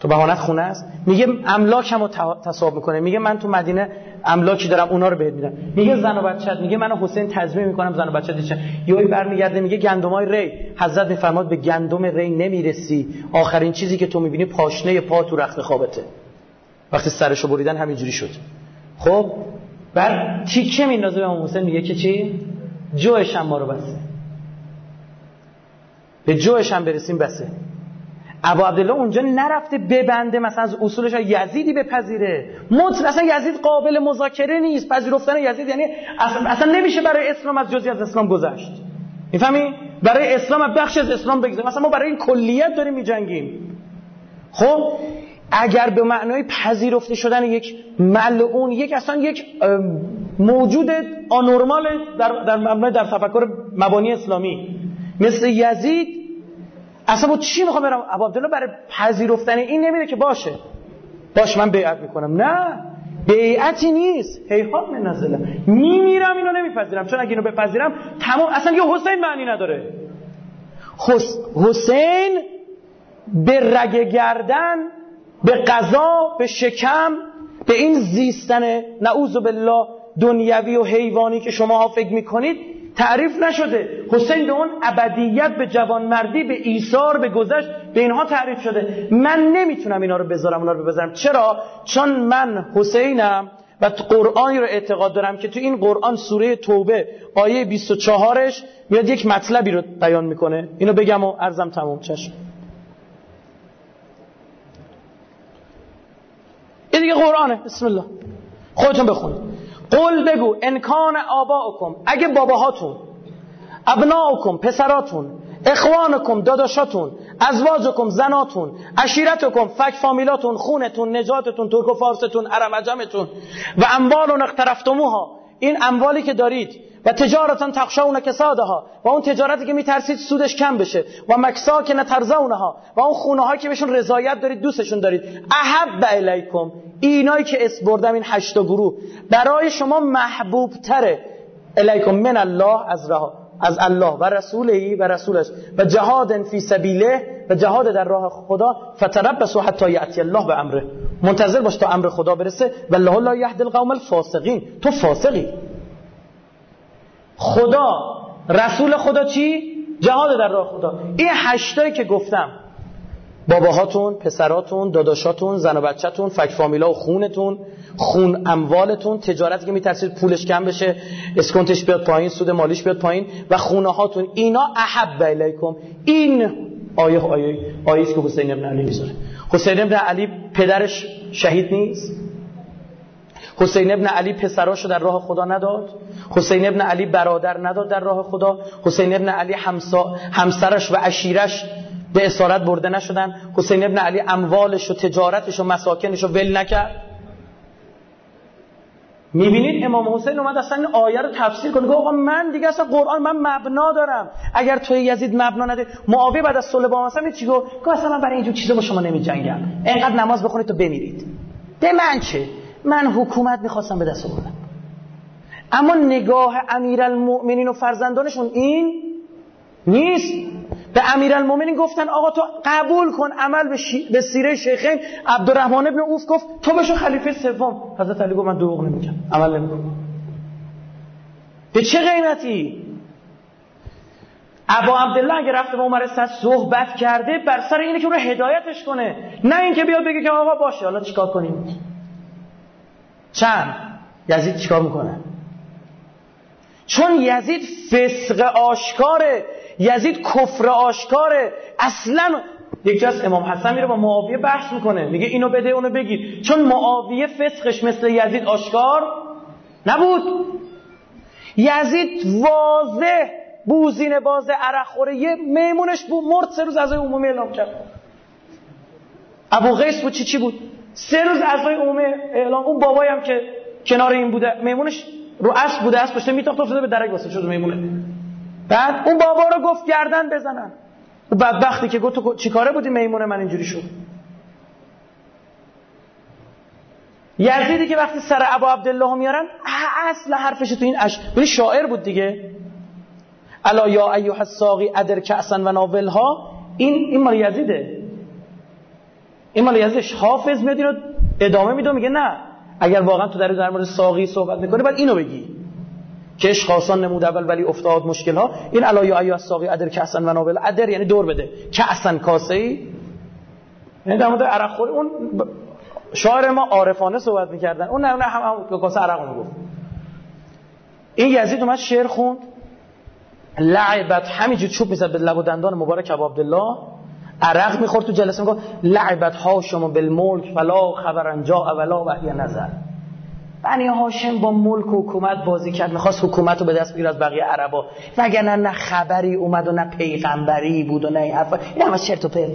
تو بهانت خونه است. میگه املاکم رو تصاحب میکنه، میگه من تو مدینه املاکی دارم اونا رو بهت میدم. میگه زن و بچت، میگه من حسین تضمین میکنم زن و بچت چه. یهویی برمیگرده میگه گندمای ری. حضرت میفرماد به گندم ری نمیرسی، آخرین چیزی که تو میبینی پاشنه پا تو رخت خوابته. وقتی سرشو بریدن همینجوری شد. خب بعد تیکه میندازه به امام حسین، میگه که چی؟ جوش هم ما رو بسه، به جوش هم برسیم بسه. ابو عبدالله اونجا نرفته ببنده مثلا از اصولش یزیدی بپذیره، مطلقاً اصلا یزید قابل مذاکره نیست. پذیرفتن یزید یعنی اصلا, اصلا نمیشه برای اسلام از جزئی از اسلام گذشت، میفهمی؟ برای اسلام از بخش از اسلام بگذاریم، مثلا ما برای این کلیت داریم میجنگیم. خب اگر به معنای پذیرفته شدن یک ملعون، یک اصلا یک موجود آنورمال در در مبنای در تفکر مبانی اسلامی مثل یزید اصلا با چی میخوام برم ابو عبدالله برای پذیرفتن این نمیره که باشه باش من بیعت میکنم. نه بیعتی نیست، هیهات من نزله میمیرم اینو نمیپذیرم، چون اگه اینو بپذیرم تمام اصلا یه حسین معنی نداره. حس... حسین به رگ گردن، به قضا، به شکم، به این زیستن نعوذ بالله دنیوی و حیوانی که شماها فکر میکنید تعریف نشده. حسین به اون ابدیت، به جوانمردی، به ایثار، به گذشت، به اینها تعریف شده. من نمیتونم اینا رو بذارم، اونا رو بذارم. چرا؟ چون من حسینم و قرآن رو اعتقاد دارم که تو این قرآن سوره توبه آیه بیست و چهارش میاد یک مطلبی رو بیان میکنه. اینو بگم و عرضم تمام. چشم. این دیگه قرآنه. بسم الله. خودتون بخونید. قول بگو ان کان آباؤکم، اگه باباهاتون، ابناؤکم پسراتون، اخوانکم داداشاتون، ازواجکم زناتون، عشیرتکم فک فامیلاتون، خونتون، نجاتتون، ترک و فارستون، عرب عجمتون و اموال اقترفتموها، این اموالی که دارید و تجارتان تخشون کسادها، و اون تجارتی که میترسید سودش کم بشه، و مکسا که نترزونها، و اون خونه‌هایی که بهشون رضایت دارید، دوستشون دارید، احب علیکم، اینایی که اسم بردم این هشت گروه برای شما محبوب تره، علیکم من الله از راه از الله و رسولی و رسولش و جهاد فی سبیله و جهاد در راه خدا، فتربصوا حتی یأتی الله به امره، منتظر باش تا امر خدا برسه، والله لا یهدی القوم الفاسقین، تو فاسقی. خدا رسول خدا چی؟ جهاد در راه خدا. این هشتایی که گفتم، باباهاتون، پسراتون، داداشاتون، زن و بچه‌تون، فک فامیلا و خونتون، خون اموالتون، تجارتی که میترسید پولش کم بشه، اسکنتش بیاد پایین، سود مالیش بیاد پایین، و خونه هاتون، اینا احب علیکم. این آیه آیه آیه است که حسین ابن علی میذاره. حسین ابن علی پدرش شهید نیست؟ حسین ابن علی پسراشو در راه خدا نداد؟ حسین ابن علی برادر نداد در راه خدا؟ حسین ابن علی همسا... همسرش و عشیرش به اسارت برده نشدن؟ حسین ابن علی اموالش و تجارتش و مساکنش رو ول نکرد؟ میبینید امام حسین اومد اصلا این آیه رو تفسیر کنه، گفت آقا من دیگه اصلا قرآن من مبنا دارم، اگر توی یزید مبنا نده. معاویه بعد از صلح با مثلا چی گفت؟ گفت اصلا من برای اینجور چیزا با شما نمیجنگم، اینقدر نماز بخونید تا بمیرید، به من چه، من حکومت میخواستم به دست آوردم. اما نگاه امیرالمؤمنین و فرزندانشون این نیست. به امیرالمؤمنین گفتن آقا تو قبول کن عمل به, شی... به سیره شیخین. عبدالرحمن ابن عوف گفت تو بشو خلیفه سوم. حضرت علی گفت من دروغ نمیگم، عمل نمیکنم. به چه قیمتی؟ ابو عبدالله اگه رفته با عمر صد صحبت کرده بر سر اینه که اون رو هدایتش کنه، نه اینکه بیاد بگه که آقا باشه حالا چیکار کنیم. چند یزید چیکار میکنه؟ چون یزید فسق آشکاره، یزید کفر آشکاره. اصلا یک جاست امام حسن میره با معاویه بحث میکنه، میگه اینو بده اونو بگیر، چون معاویه فسقش مثل یزید آشکار نبود. یزید واضح بوزینه باز عرق خوره، یه میمونش بود مرد، سه روز عزای عمومی اعلام کرد. ابو قیس بود چی چی بود، سه روز عزای عمومی اعلام. اون بابایی هم که کنار این بوده میمونش رو اسب بوده، اسب پشت میتاخت افتاده به درک واسه شد میمونه. بعد اون بابا رو گفت گردن بزنن، اون بدبختی که گفت تو چیکاره بودی میمونه من اینجوری شد. یزیدی که وقتی سر ابو عبدالله میارن اصل حرفش تو این اش بری شاعر بود دیگه، الا یا ایها الساقی ادر کاسن و ناولها، این این مال یزیده، این مال یزیدش. حافظ میاد اینو ادامه میده میگه نه اگر واقعا تو در در مورد ساقی صحبت میکنی باید اینو بگی که اشخاصان نمود اول ولی افتاد مشکل ها، این علای آیه از ساقی ادر که اصلا و نابل ادر یعنی دور بده، که اصلا کاسه ای یعنی در مورد عرق خوری. اون شاعر ما عارفانه صحبت میکردن، اون نه اون هم هم کاسه عرق اونو گفت. این یزید اومد شعر خوند، لعبت همینجور چوب میزد به لب و دندان مبارک ابو عبدالله، عرق میخورد تو جلسه میگه لعبت هاشم بالملک فلا خبرن جا ولا وحی نظر، بنی هاشم با ملک و حکومت بازی کرد، میخواست حکومت رو به دست بگیره از بقیه عربا، وگرنه نه خبری اومد و نه پیغمبری بود و نه این حرفا، این همش چرت و پرت.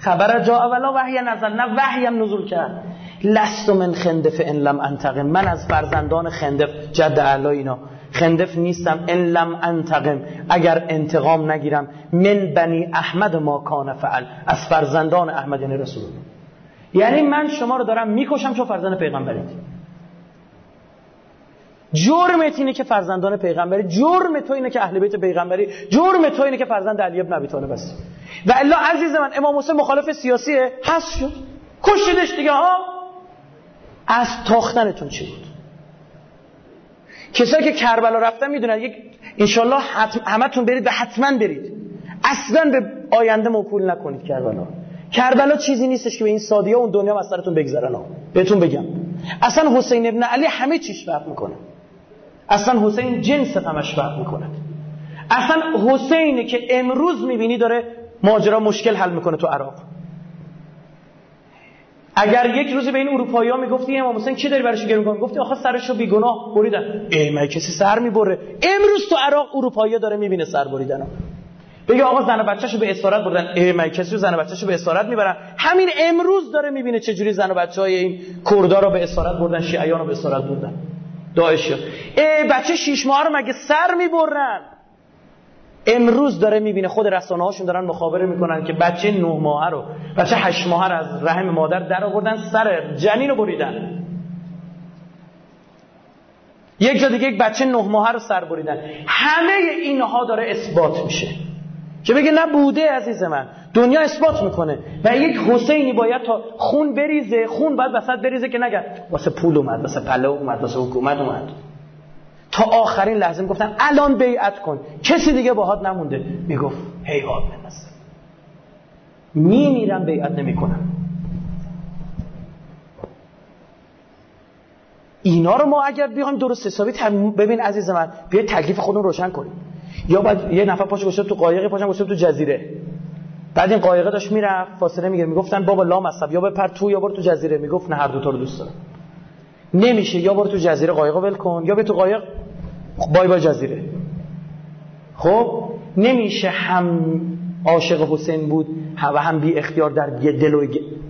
خبر جا ولا وحی نظر، نه وحی هم نزول کرد. لست من خندف ان لم انتقم، من از فرزندان خندف جد اعلی اینا خندف نیستم ان لم انتقم، اگر انتقام نگیرم، من بنی احمد ما کان فعل، از فرزندان احمد یعنی رسول الله، یعنی من شما رو دارم میکشم چون فرزند پیغمبرید. جرمت اینه که فرزندان پیغمبری، جرم تو اینه که اهل بیت پیغمبری، جرم تو اینه که فرزند علی ابن ابی طالب هستی. و الا عزیز من امام حسین مخالف سیاسیه، حس شد، کشیدش دیگه ها. از تاختنتون چی بود؟ کسایی که کربلا رفتن میدونن، یک انشالله همتون برید و حتما برید، اصلا به آینده موکول نکنید کربلا. کربلا چیزی نیستش که به این سادیا اون دنیا از سرتون بگذرن. بهتون بگم اصلا حسین ابن علی همه چیش فرق میکنه، اصلا حسین جنس همش فرق میکنه، اصلا حسینی که امروز میبینی داره ماجرا مشکل حل میکنه تو عراق. اگر یک روزی به این اروپایی‌ها میگفتی امام حسین چی داری براش گرونگان، میگفتی آخه سرشو بیگناه بریدن، ای من کسی سر میبره. امروز تو عراق اروپایی‌ها داره میبینه سر بریدن، بگه آقا زن و بچه‌شو به اسارت بردن، ای من کسی زن و بچه‌شو به اسارت میبرن. همین امروز داره میبینه چه جوری زن و بچه‌های این کردها رو به اسارت بردن، شیعیان رو به اسارت بردن، داعش. ای بچه شش ماه رو مگه سر میبرن؟ امروز داره میبینه، خود رسانه‌هاشون دارن مخابره میکنن که بچه نه ماهه رو، بچه هشت ماهه رو از رحم مادر در آوردن، سر جنین رو بریدن. یک جا دیگه یک بچه نه ماهه رو سر بریدن. همه اینها داره اثبات میشه که بگه نه بوده. عزیز من دنیا اثبات میکنه و یک حسینی باید تا خون بریزه، خون باید وسط بریزه که نگه واسه پول اومد، واسه پله اومد، واسه حکومت اومد. تا آخرین لحظه میگفتن الان بیعت کن، کسی دیگه باهات نمونده. میگفت حیوان من هستم، میمیرم بیعت نمیکنم. اینا رو ما اگر بیایم درست حسابی تم... ببین عزیز من، بیا تکلیف خودمون روشن کنیم. یا بعد یه نفر پاشو گذاشت تو قایق، پاشم گذاشت تو جزیره، بعد این قایقه داشت میرفت فاصله میگیره، میگفتن بابا لامصب یا بپر تو یا برو تو جزیره، میگفت نه هر دو تا رو دوست دارم. نمیشه، یا برو تو جزیره قایقو ول کن، یا به تو قایق بای بای جزیره. خب نمیشه هم عاشق حسین بود و هم بی اختیار در دل و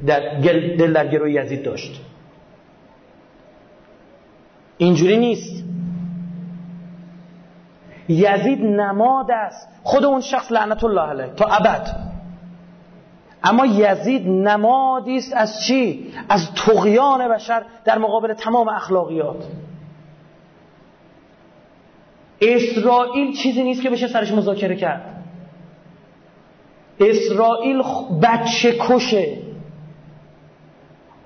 در گل دل در گروه یزید داشت. اینجوری نیست. یزید نماد است، خود اون شخص لعنت الله علیه تا ابد. اما یزید نمادی است از چی؟ از طغیان بشر در مقابل تمام اخلاقیات. اسرائیل چیزی نیست که بشه سرش مذاکره کرد. اسرائیل بچه کشه،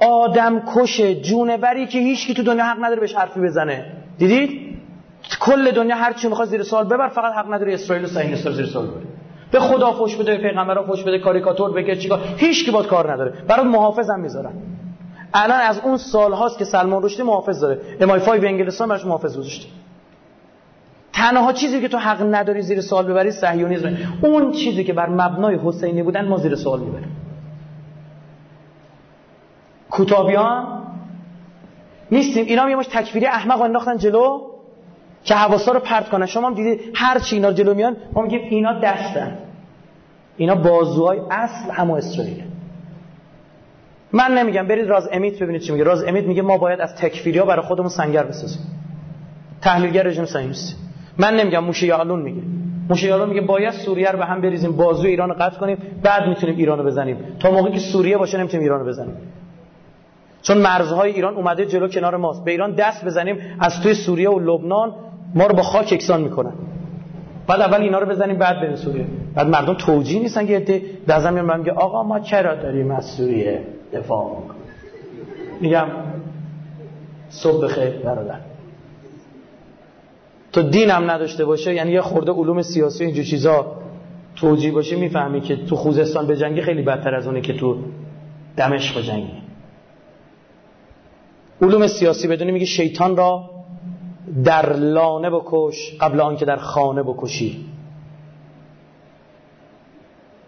آدم کشه، جونوری که هیچکی تو دنیا حق نداره بهش حرفی بزنه. دیدید؟ کل دنیا هر چی میخواد زیر سوال ببر، فقط حق نداره اسرائیل و صهیونیست‌ها زیر سوال ببره. به خدا فوش بده، به پیغمبرا فوش بده، کاریکاتور بگه، چیکار، هیچ کی باد کار نداره. برات محافظ هم میذارن. الان از اون سالهاست که سلمان رشدی محافظ داره، ام آی فایو انگلستان براش محافظ گذاشته. تنها چیزی که تو حق نداری زیر سوال ببری صهیونیسم. اون چیزی که بر مبنای حسینی بودن ما زیر سوال میبریم. کوتابیان نیستیم، اینا یه مش تکفیری احمق انداختن جلو که حواسا رو پرت کنن. شما هم دیدید هر چی اینا جلو میان ما میگیم اینا دستن، اینا بازوهای اصل اما اسرائیل. من نمیگم، برید راز امیت ببینید چی میگه. راز امیت میگه ما باید از تکفیریا برای خودمون سنگر بسازیم، تحلیلگر رژیم صهیونیست. من نمیگم، موشه یالون میگه. موشه یالون میگه باید سوریه رو به هم بریزیم، بازوی ایران رو قطع کنیم، بعد میتونیم ایران رو بزنیم. تا موقعی که سوریه باشه نمیتونیم ایران رو بزنیم، چون مرزهای ایران اومده جلو کنار ماست. به ایران دست بزنیم از توی سوریه و لبنان ما رو با خاک یکسان میکنن. بعد اول اینا رو بزنیم بعد بریم سوریه. بعد مردم توجیه نیستن که عده دزم میان میگه آقا ما چرا داریم از سوریه دفاع میکنیم. میگم صبح بخیر برادر، تو دینم نداشته باشه، یعنی یه خورده علوم سیاسی اینجور چیزا توجیه باشه، میفهمی که تو خوزستان به جنگی خیلی بدتر از اونه که تو دمشق جنگی. علوم سیاسی بدونی میگه شیطان را در لانه بکش قبل آنکه در خانه بکشی.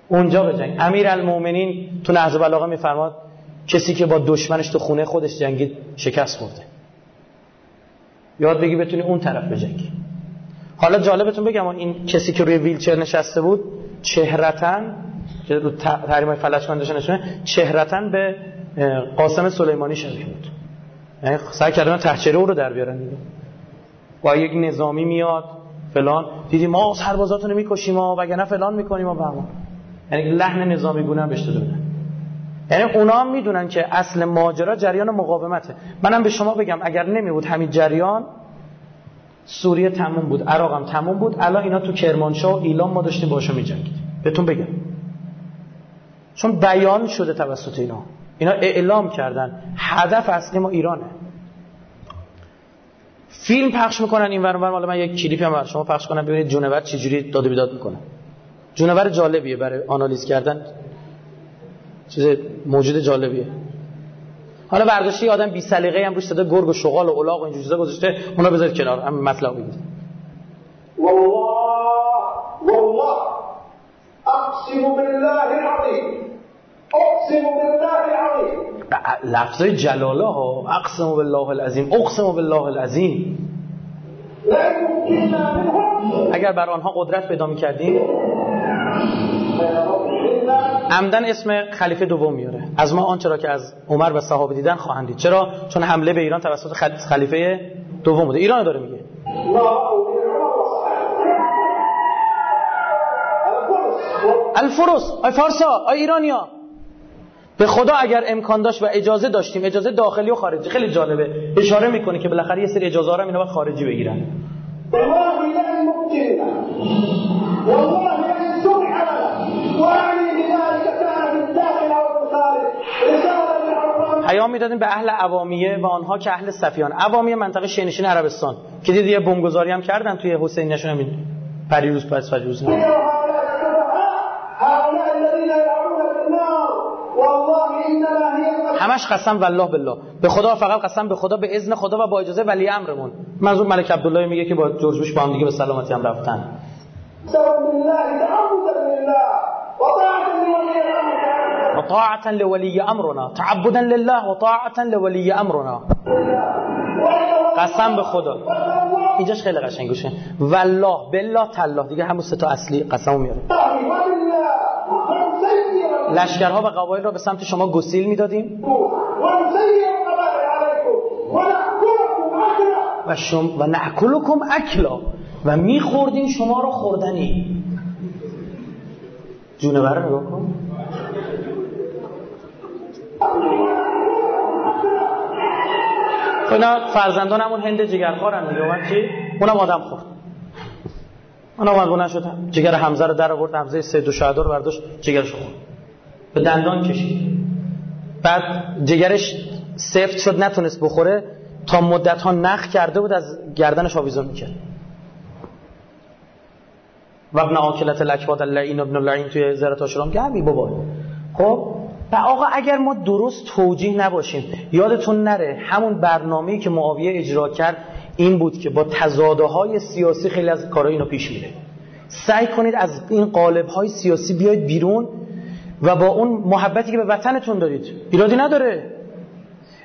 اونجا بجنگ. امیرالمومنین تو نهج البلاغه میفرماد کسی که با دشمنش تو خونه خودش جنگید شکست خورده. یاد بگی بتونی اون طرف بجنگی. حالا جالبتون بگم این کسی که روی ویلچر نشسته بود چهرتاً که رو تحریم‌های فلسفان داشته نشونه، چهرتاً به قاسم سلیمانی شبیه بود. یعنی سعی کردن تحچیره او رو در بیارن دیگه. با یک نظامی میاد فلان، دیدیم ما از سربازاتونو میکشیم ما وگرنه فلان میکنیم ما بهمون، یعنی لحن نظامی گونه بهش دادن. یعنی اونا هم میدونن که اصل ماجرا جریان مقاومته. منم به شما بگم اگر نمیبود همین جریان، سوریه تموم بود، عراق هم تموم بود، الان اینا تو کرمانشاه و ایلام ما داشتیم باشون میجنگید. بهتون بگم چون بیان شده توسط اینا، اینا اعلام کردن هدف اصلی ما ایرانه. فیلم پخش میکنن این ور اونور، حالا من یک کلیپی هم برای شما پخش کنم ببینید جونور چه جوری داد و بیداد میکنه. جونور جالبیه برای آنالیز کردن، چیز موجود جالبیه. حالا برداشتی آدم بی سلیقه‌ای هم روش داده، گرگ و شغال و الاغ و این چیزا گذاشته، اونا بذار کنار، هم مطلب بگید. والله والله اقسم بالله العظیم، اقسم بالله العظیم، لفظای جلاله ها، اقسم بالله العظیم، اقسم بالله العظیم. اگر بر آنها قدرت پیدا می‌کردیم عمدن اسم خلیفه دوم میاره. از ما آنچه را که از عمر و صحابه دیدن خواهند دید. چرا؟ چون حمله به ایران توسط خلیفه دوم بوده. ایران داره میگه. الفرس، آی فارسا، آی ایرانیا، به خدا اگر امکان داشت و اجازه داشتیم، اجازه داخلی و خارجی. خیلی جالبه اشاره میکنه که بالاخره یه سری اجازه ها را اینا خارجی بگیرن. پیام میدادیم به اهل عوامیه و آنها که اهل صفیان. عوامیه منطقه شینشین عربستان که دیدی یه بمبگذاری هم کردن توی حسین نشون همین پریروز پس فجروز. همش قسم والله بالله، به خدا، فقط قسم به خدا، به اذن خدا و با اجازه ولی امرمون. منظور ملک عبدالله میگه که با جورج بوش با هم دیگه به سلامتی هم رفتن. وطاعة لولي امرنا، تعبدا لله وطاعة لولي امرنا. قسم به خدا. اینجاش خیلی قشنگوشه، والله بالله تالله، دیگه همون سه تا اصلی قسمو میاره. لشکرها و قبایل را به سمت شما گسیل میدادیم و شما و ناکلکم اکلا، و میخوردین شما رو خوردنی. جونور رو نگاه کن. اینا فرزندان همون هند جگرخوارن دیگه. اون چی؟ اونم آدم خورد. اونم آدم نشد. جگر حمزه رو در آورد، حمزه سید و شهدا رو برداشت، جگرش خورد. به دندان کشید. بعد جگرش سفت شد، نتونست بخوره، تا مدت ها نخ کرده بود، از گردنش آویزون میکرد. وابن آکلت الاکباد اللعین ابن اللعین توی زرت آشرام گمی بابا. خب و آقا اگر ما درست توجیه نباشیم، یادتون نره همون برنامه‌ای که معاویه اجرا کرد این بود که با تضادهای سیاسی خیلی از کارهای اینو پیش میره. سعی کنید از این قالب‌های سیاسی بیاید بیرون و با اون محبتی که به وطنتون دارید، ایرادی نداره،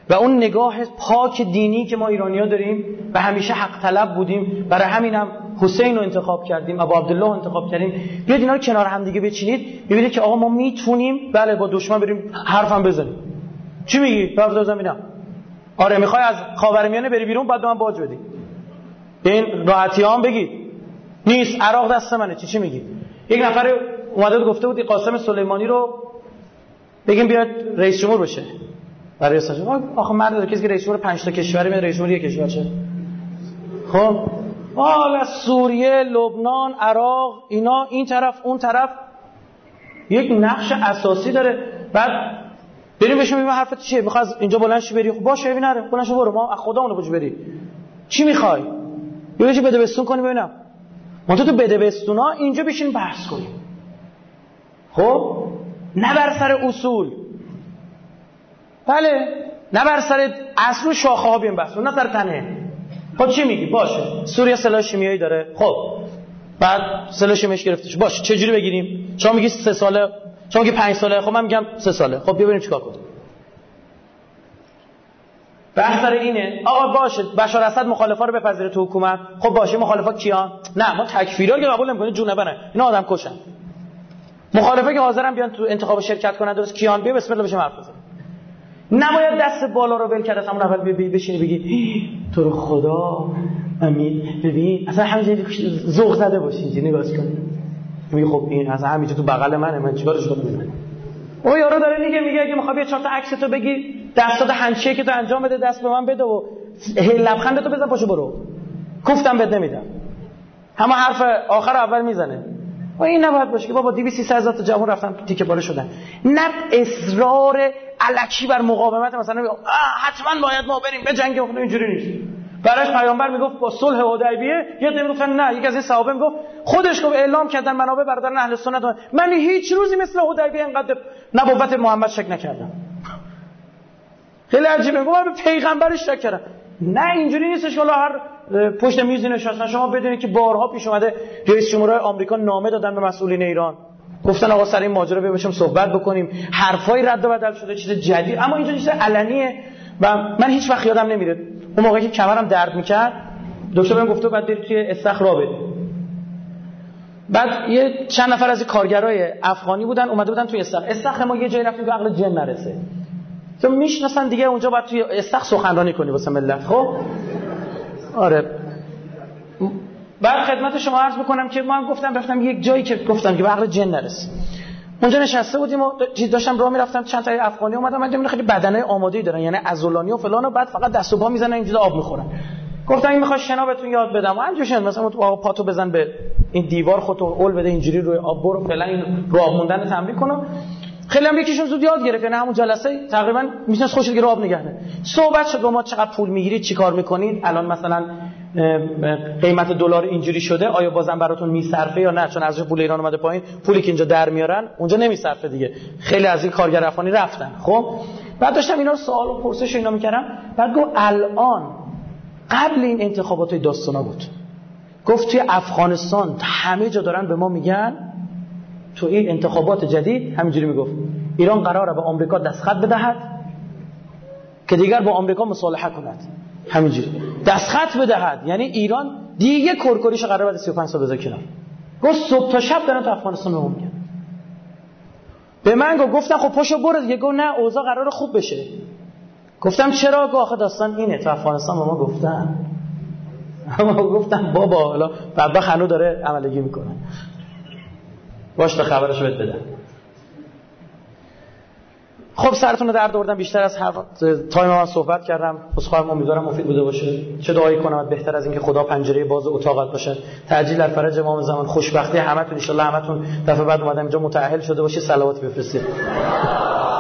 و اون نگاه پاک دینی که ما ایرانی‌ها داریم و همیشه حق طلب بودیم، برای همینم حسین رو انتخاب کردیم، ابو عبدالله رو انتخاب کردیم، بیاید اینا رو کنار هم دیگه بچینید، ببینید که آقا ما میتونیم بله با دشمن بریم حرفم بزنیم. چی میگی؟ رفت از زمینم. آره میخوای از خاورمیانه بری بیرون بعد من باج بدی. این راحتیام بگید. نیست، عراق دست منه. چی چی میگی؟ یک نفر اومده بود گفته بود قاسم سلیمانی رو بگیم بیاد رئیس جمهور بشه. برای ساجا آخه مرد کسی که رئیس جمهور پنج تا کشوری میاد رئیس جمهور یک کشور شه. خب حالا سوریه، لبنان، عراق، اینا این طرف اون طرف یک نقش اساسی داره. بعد بریم بهش میگیم حرفت چیه؟ میخوای اینجا بلند شی بری؟ خب باشه ببین، نره بلند شو برو، ما از خودمون بوج بری. چی میخوای؟ یه چیزی بده بستون کنی ببینم. ما تو تو بده بستونا اینجا بشین بحث کنیم. خب نه بر سر اصول، بله نه بر سر اصل و شاخه ها بیام بحث، نه سر تنه. خب چی میگی؟ باشه سوریه سلاح شیمیایی داره، خب بعد سلاح شیمیش گرفتش، باشه چه جوری بگیریم؟ شما میگی سه ساله، شما میگی پنج ساله، خب من میگم سه ساله، خب بیا بریم چیکار کنیم. بحث سر اینه آقا باشه بشار اسد مخالفا رو بپذیره تو حکومت، خب باشه مخالفا کیان؟ نه ما تکفیرا رو قبول نمی‌کنیم، جونبنه اینا آدم کشن. مخالفا که حاضرن بیان تو انتخاب شرکت کنن، درست کیان؟ بیا بسم الله بشه حرف بزن. نباید دست بالا رو ول کرد از همون اول بی بی بشینی بگی تو رو خدا امید ببین اصلا همینجوری ذوق زده باشین اینجوری نگاش کنین. میگه خب این از همینجا تو بغل منه، من چیکارش کنم؟ او یارو داره دیگه میگه اگه میخوای چهار تا عکس تو بگی دستات هنچیه که تو انجام بده دست به من بده و لبخند تو بزن پاشو برو، گفتم بد نمیدم. همه حرف آخر اول میزنه و این نباید باشه که بابا دویست سیصد تا جمهور رفتن تیکه باله شدن. نه اصرار الکی بر مقاومت، مثلا حتما باید ما بریم بجنگیم، اون اینجوری نیست. براش پیامبر میگفت با صلح حدیبیه، یاد نمیگفتن نه، یک از این صحابه میگفت خودش گفت اعلام کردن منابع برادران اهل سنت من هیچ روزی مثل حدیبیه انقدر نبوت محمد شک نکردم. خیلی عجیبه، گفت به پیغمبرش شک کردم. نه اینجوری نیستش که الله هر پشت میز نشاستن. شما بدونید که بارها پیش اومده رئیس جمهورهای آمریکا نامه دادن به مسئولین ایران گفتن آقا سر این ماجرا ببشیم صحبت بکنیم، حرفای رد و بدل شده چیز جدید، اما اینجا چیز علنیه. و من هیچ وقت یادم نمیره اون موقعی که کمرم درد میکرد دکتر بهم گفته بعد برید توی استخرا بده. بعد یه چند نفر از کارگرای افغانی بودن اومده بودن توی استخر. استخر ما یه جایی رفتیم که عقل جن نرسه، تو میشناسن دیگه اونجا باید توی استخر سخنرانی کنی واسه ملت. خب آره، بعد خدمت شما عرض بکنم که من گفتم رفتم یک جایی که گفتم که به عقل جن نرسه. اونجا نشسته بودیم و داشتم راه میرفتم چند تا افغانی اومدن، من دیدم خیلی بدنای آماده‌ای دارن، یعنی عضلانی و فلان و بعد فقط دست و پا میزنن اینجوری آب میخورن. گفتم این میخواد شنابتون یاد بدم همینجوشن، مثلا تو پاتو بزن به این دیوار خودتو اول بده اینجوری روی آب برو فلان، این راه موندن رو تمرین کن. خیلی هم یکیشون زود یاد گرفت، یعنی همون جلسه تقریبا میتونست خودش دیگه آب نگه داره. صحبت شد ما چقدر پول میگیرید، چیکار میکنید، الان مثلا قیمت دلار اینجوری شده آیا بازم براتون میصرفه یا نه، چون ارزش پول ایران اومده پایین، پولی که اینجا در میارن اونجا نمیصرفه دیگه. خیلی از این کارگر افغانی رفتن. خب بعد داشتم اینا رو سوال و پرسش اینا میکردم، بعد گفت الان قبل این انتخابات داستانا بود، گفت توی افغانستان همه جا دارن به ما میگن تو این انتخابات جدید همینجوری میگفت ایران قراره به آمریکا دست خط بدهد که دیگر با آمریکا مصالحه کند، همینجوری دست خط بدهد، یعنی ایران دیگه کرکریشو قراره بعد سی و پنج سال بذاره کنار. گفت صبح تا شب دارن تو افغانستان به ما میگن. به من گفت گفتم خب پاشو برو دیگه. گفت نه اوضاع قراره خوب بشه. گفتم چرا؟ گفت آخه داستان اینه تو افغانستان به ما گفتن. اما گفتم بابا حالا بابا خنو داره عملگی میکنه باش تا خبرش بهت بدم. خب سرتون رو درد آوردم بیشتر از هر تایم من صحبت کردم. عذرخواهم، امیدوارم مفید بوده باشه. چه دعایی کنم بهتر از اینکه خدا پنجره باز اتاقت باشه. تعجیل در فرج امام زمان. خوشبختی همتون ان شاء الله. همتون دفعه بعد اومدم اینجا متأهل شده باشی صلوات بفرستید.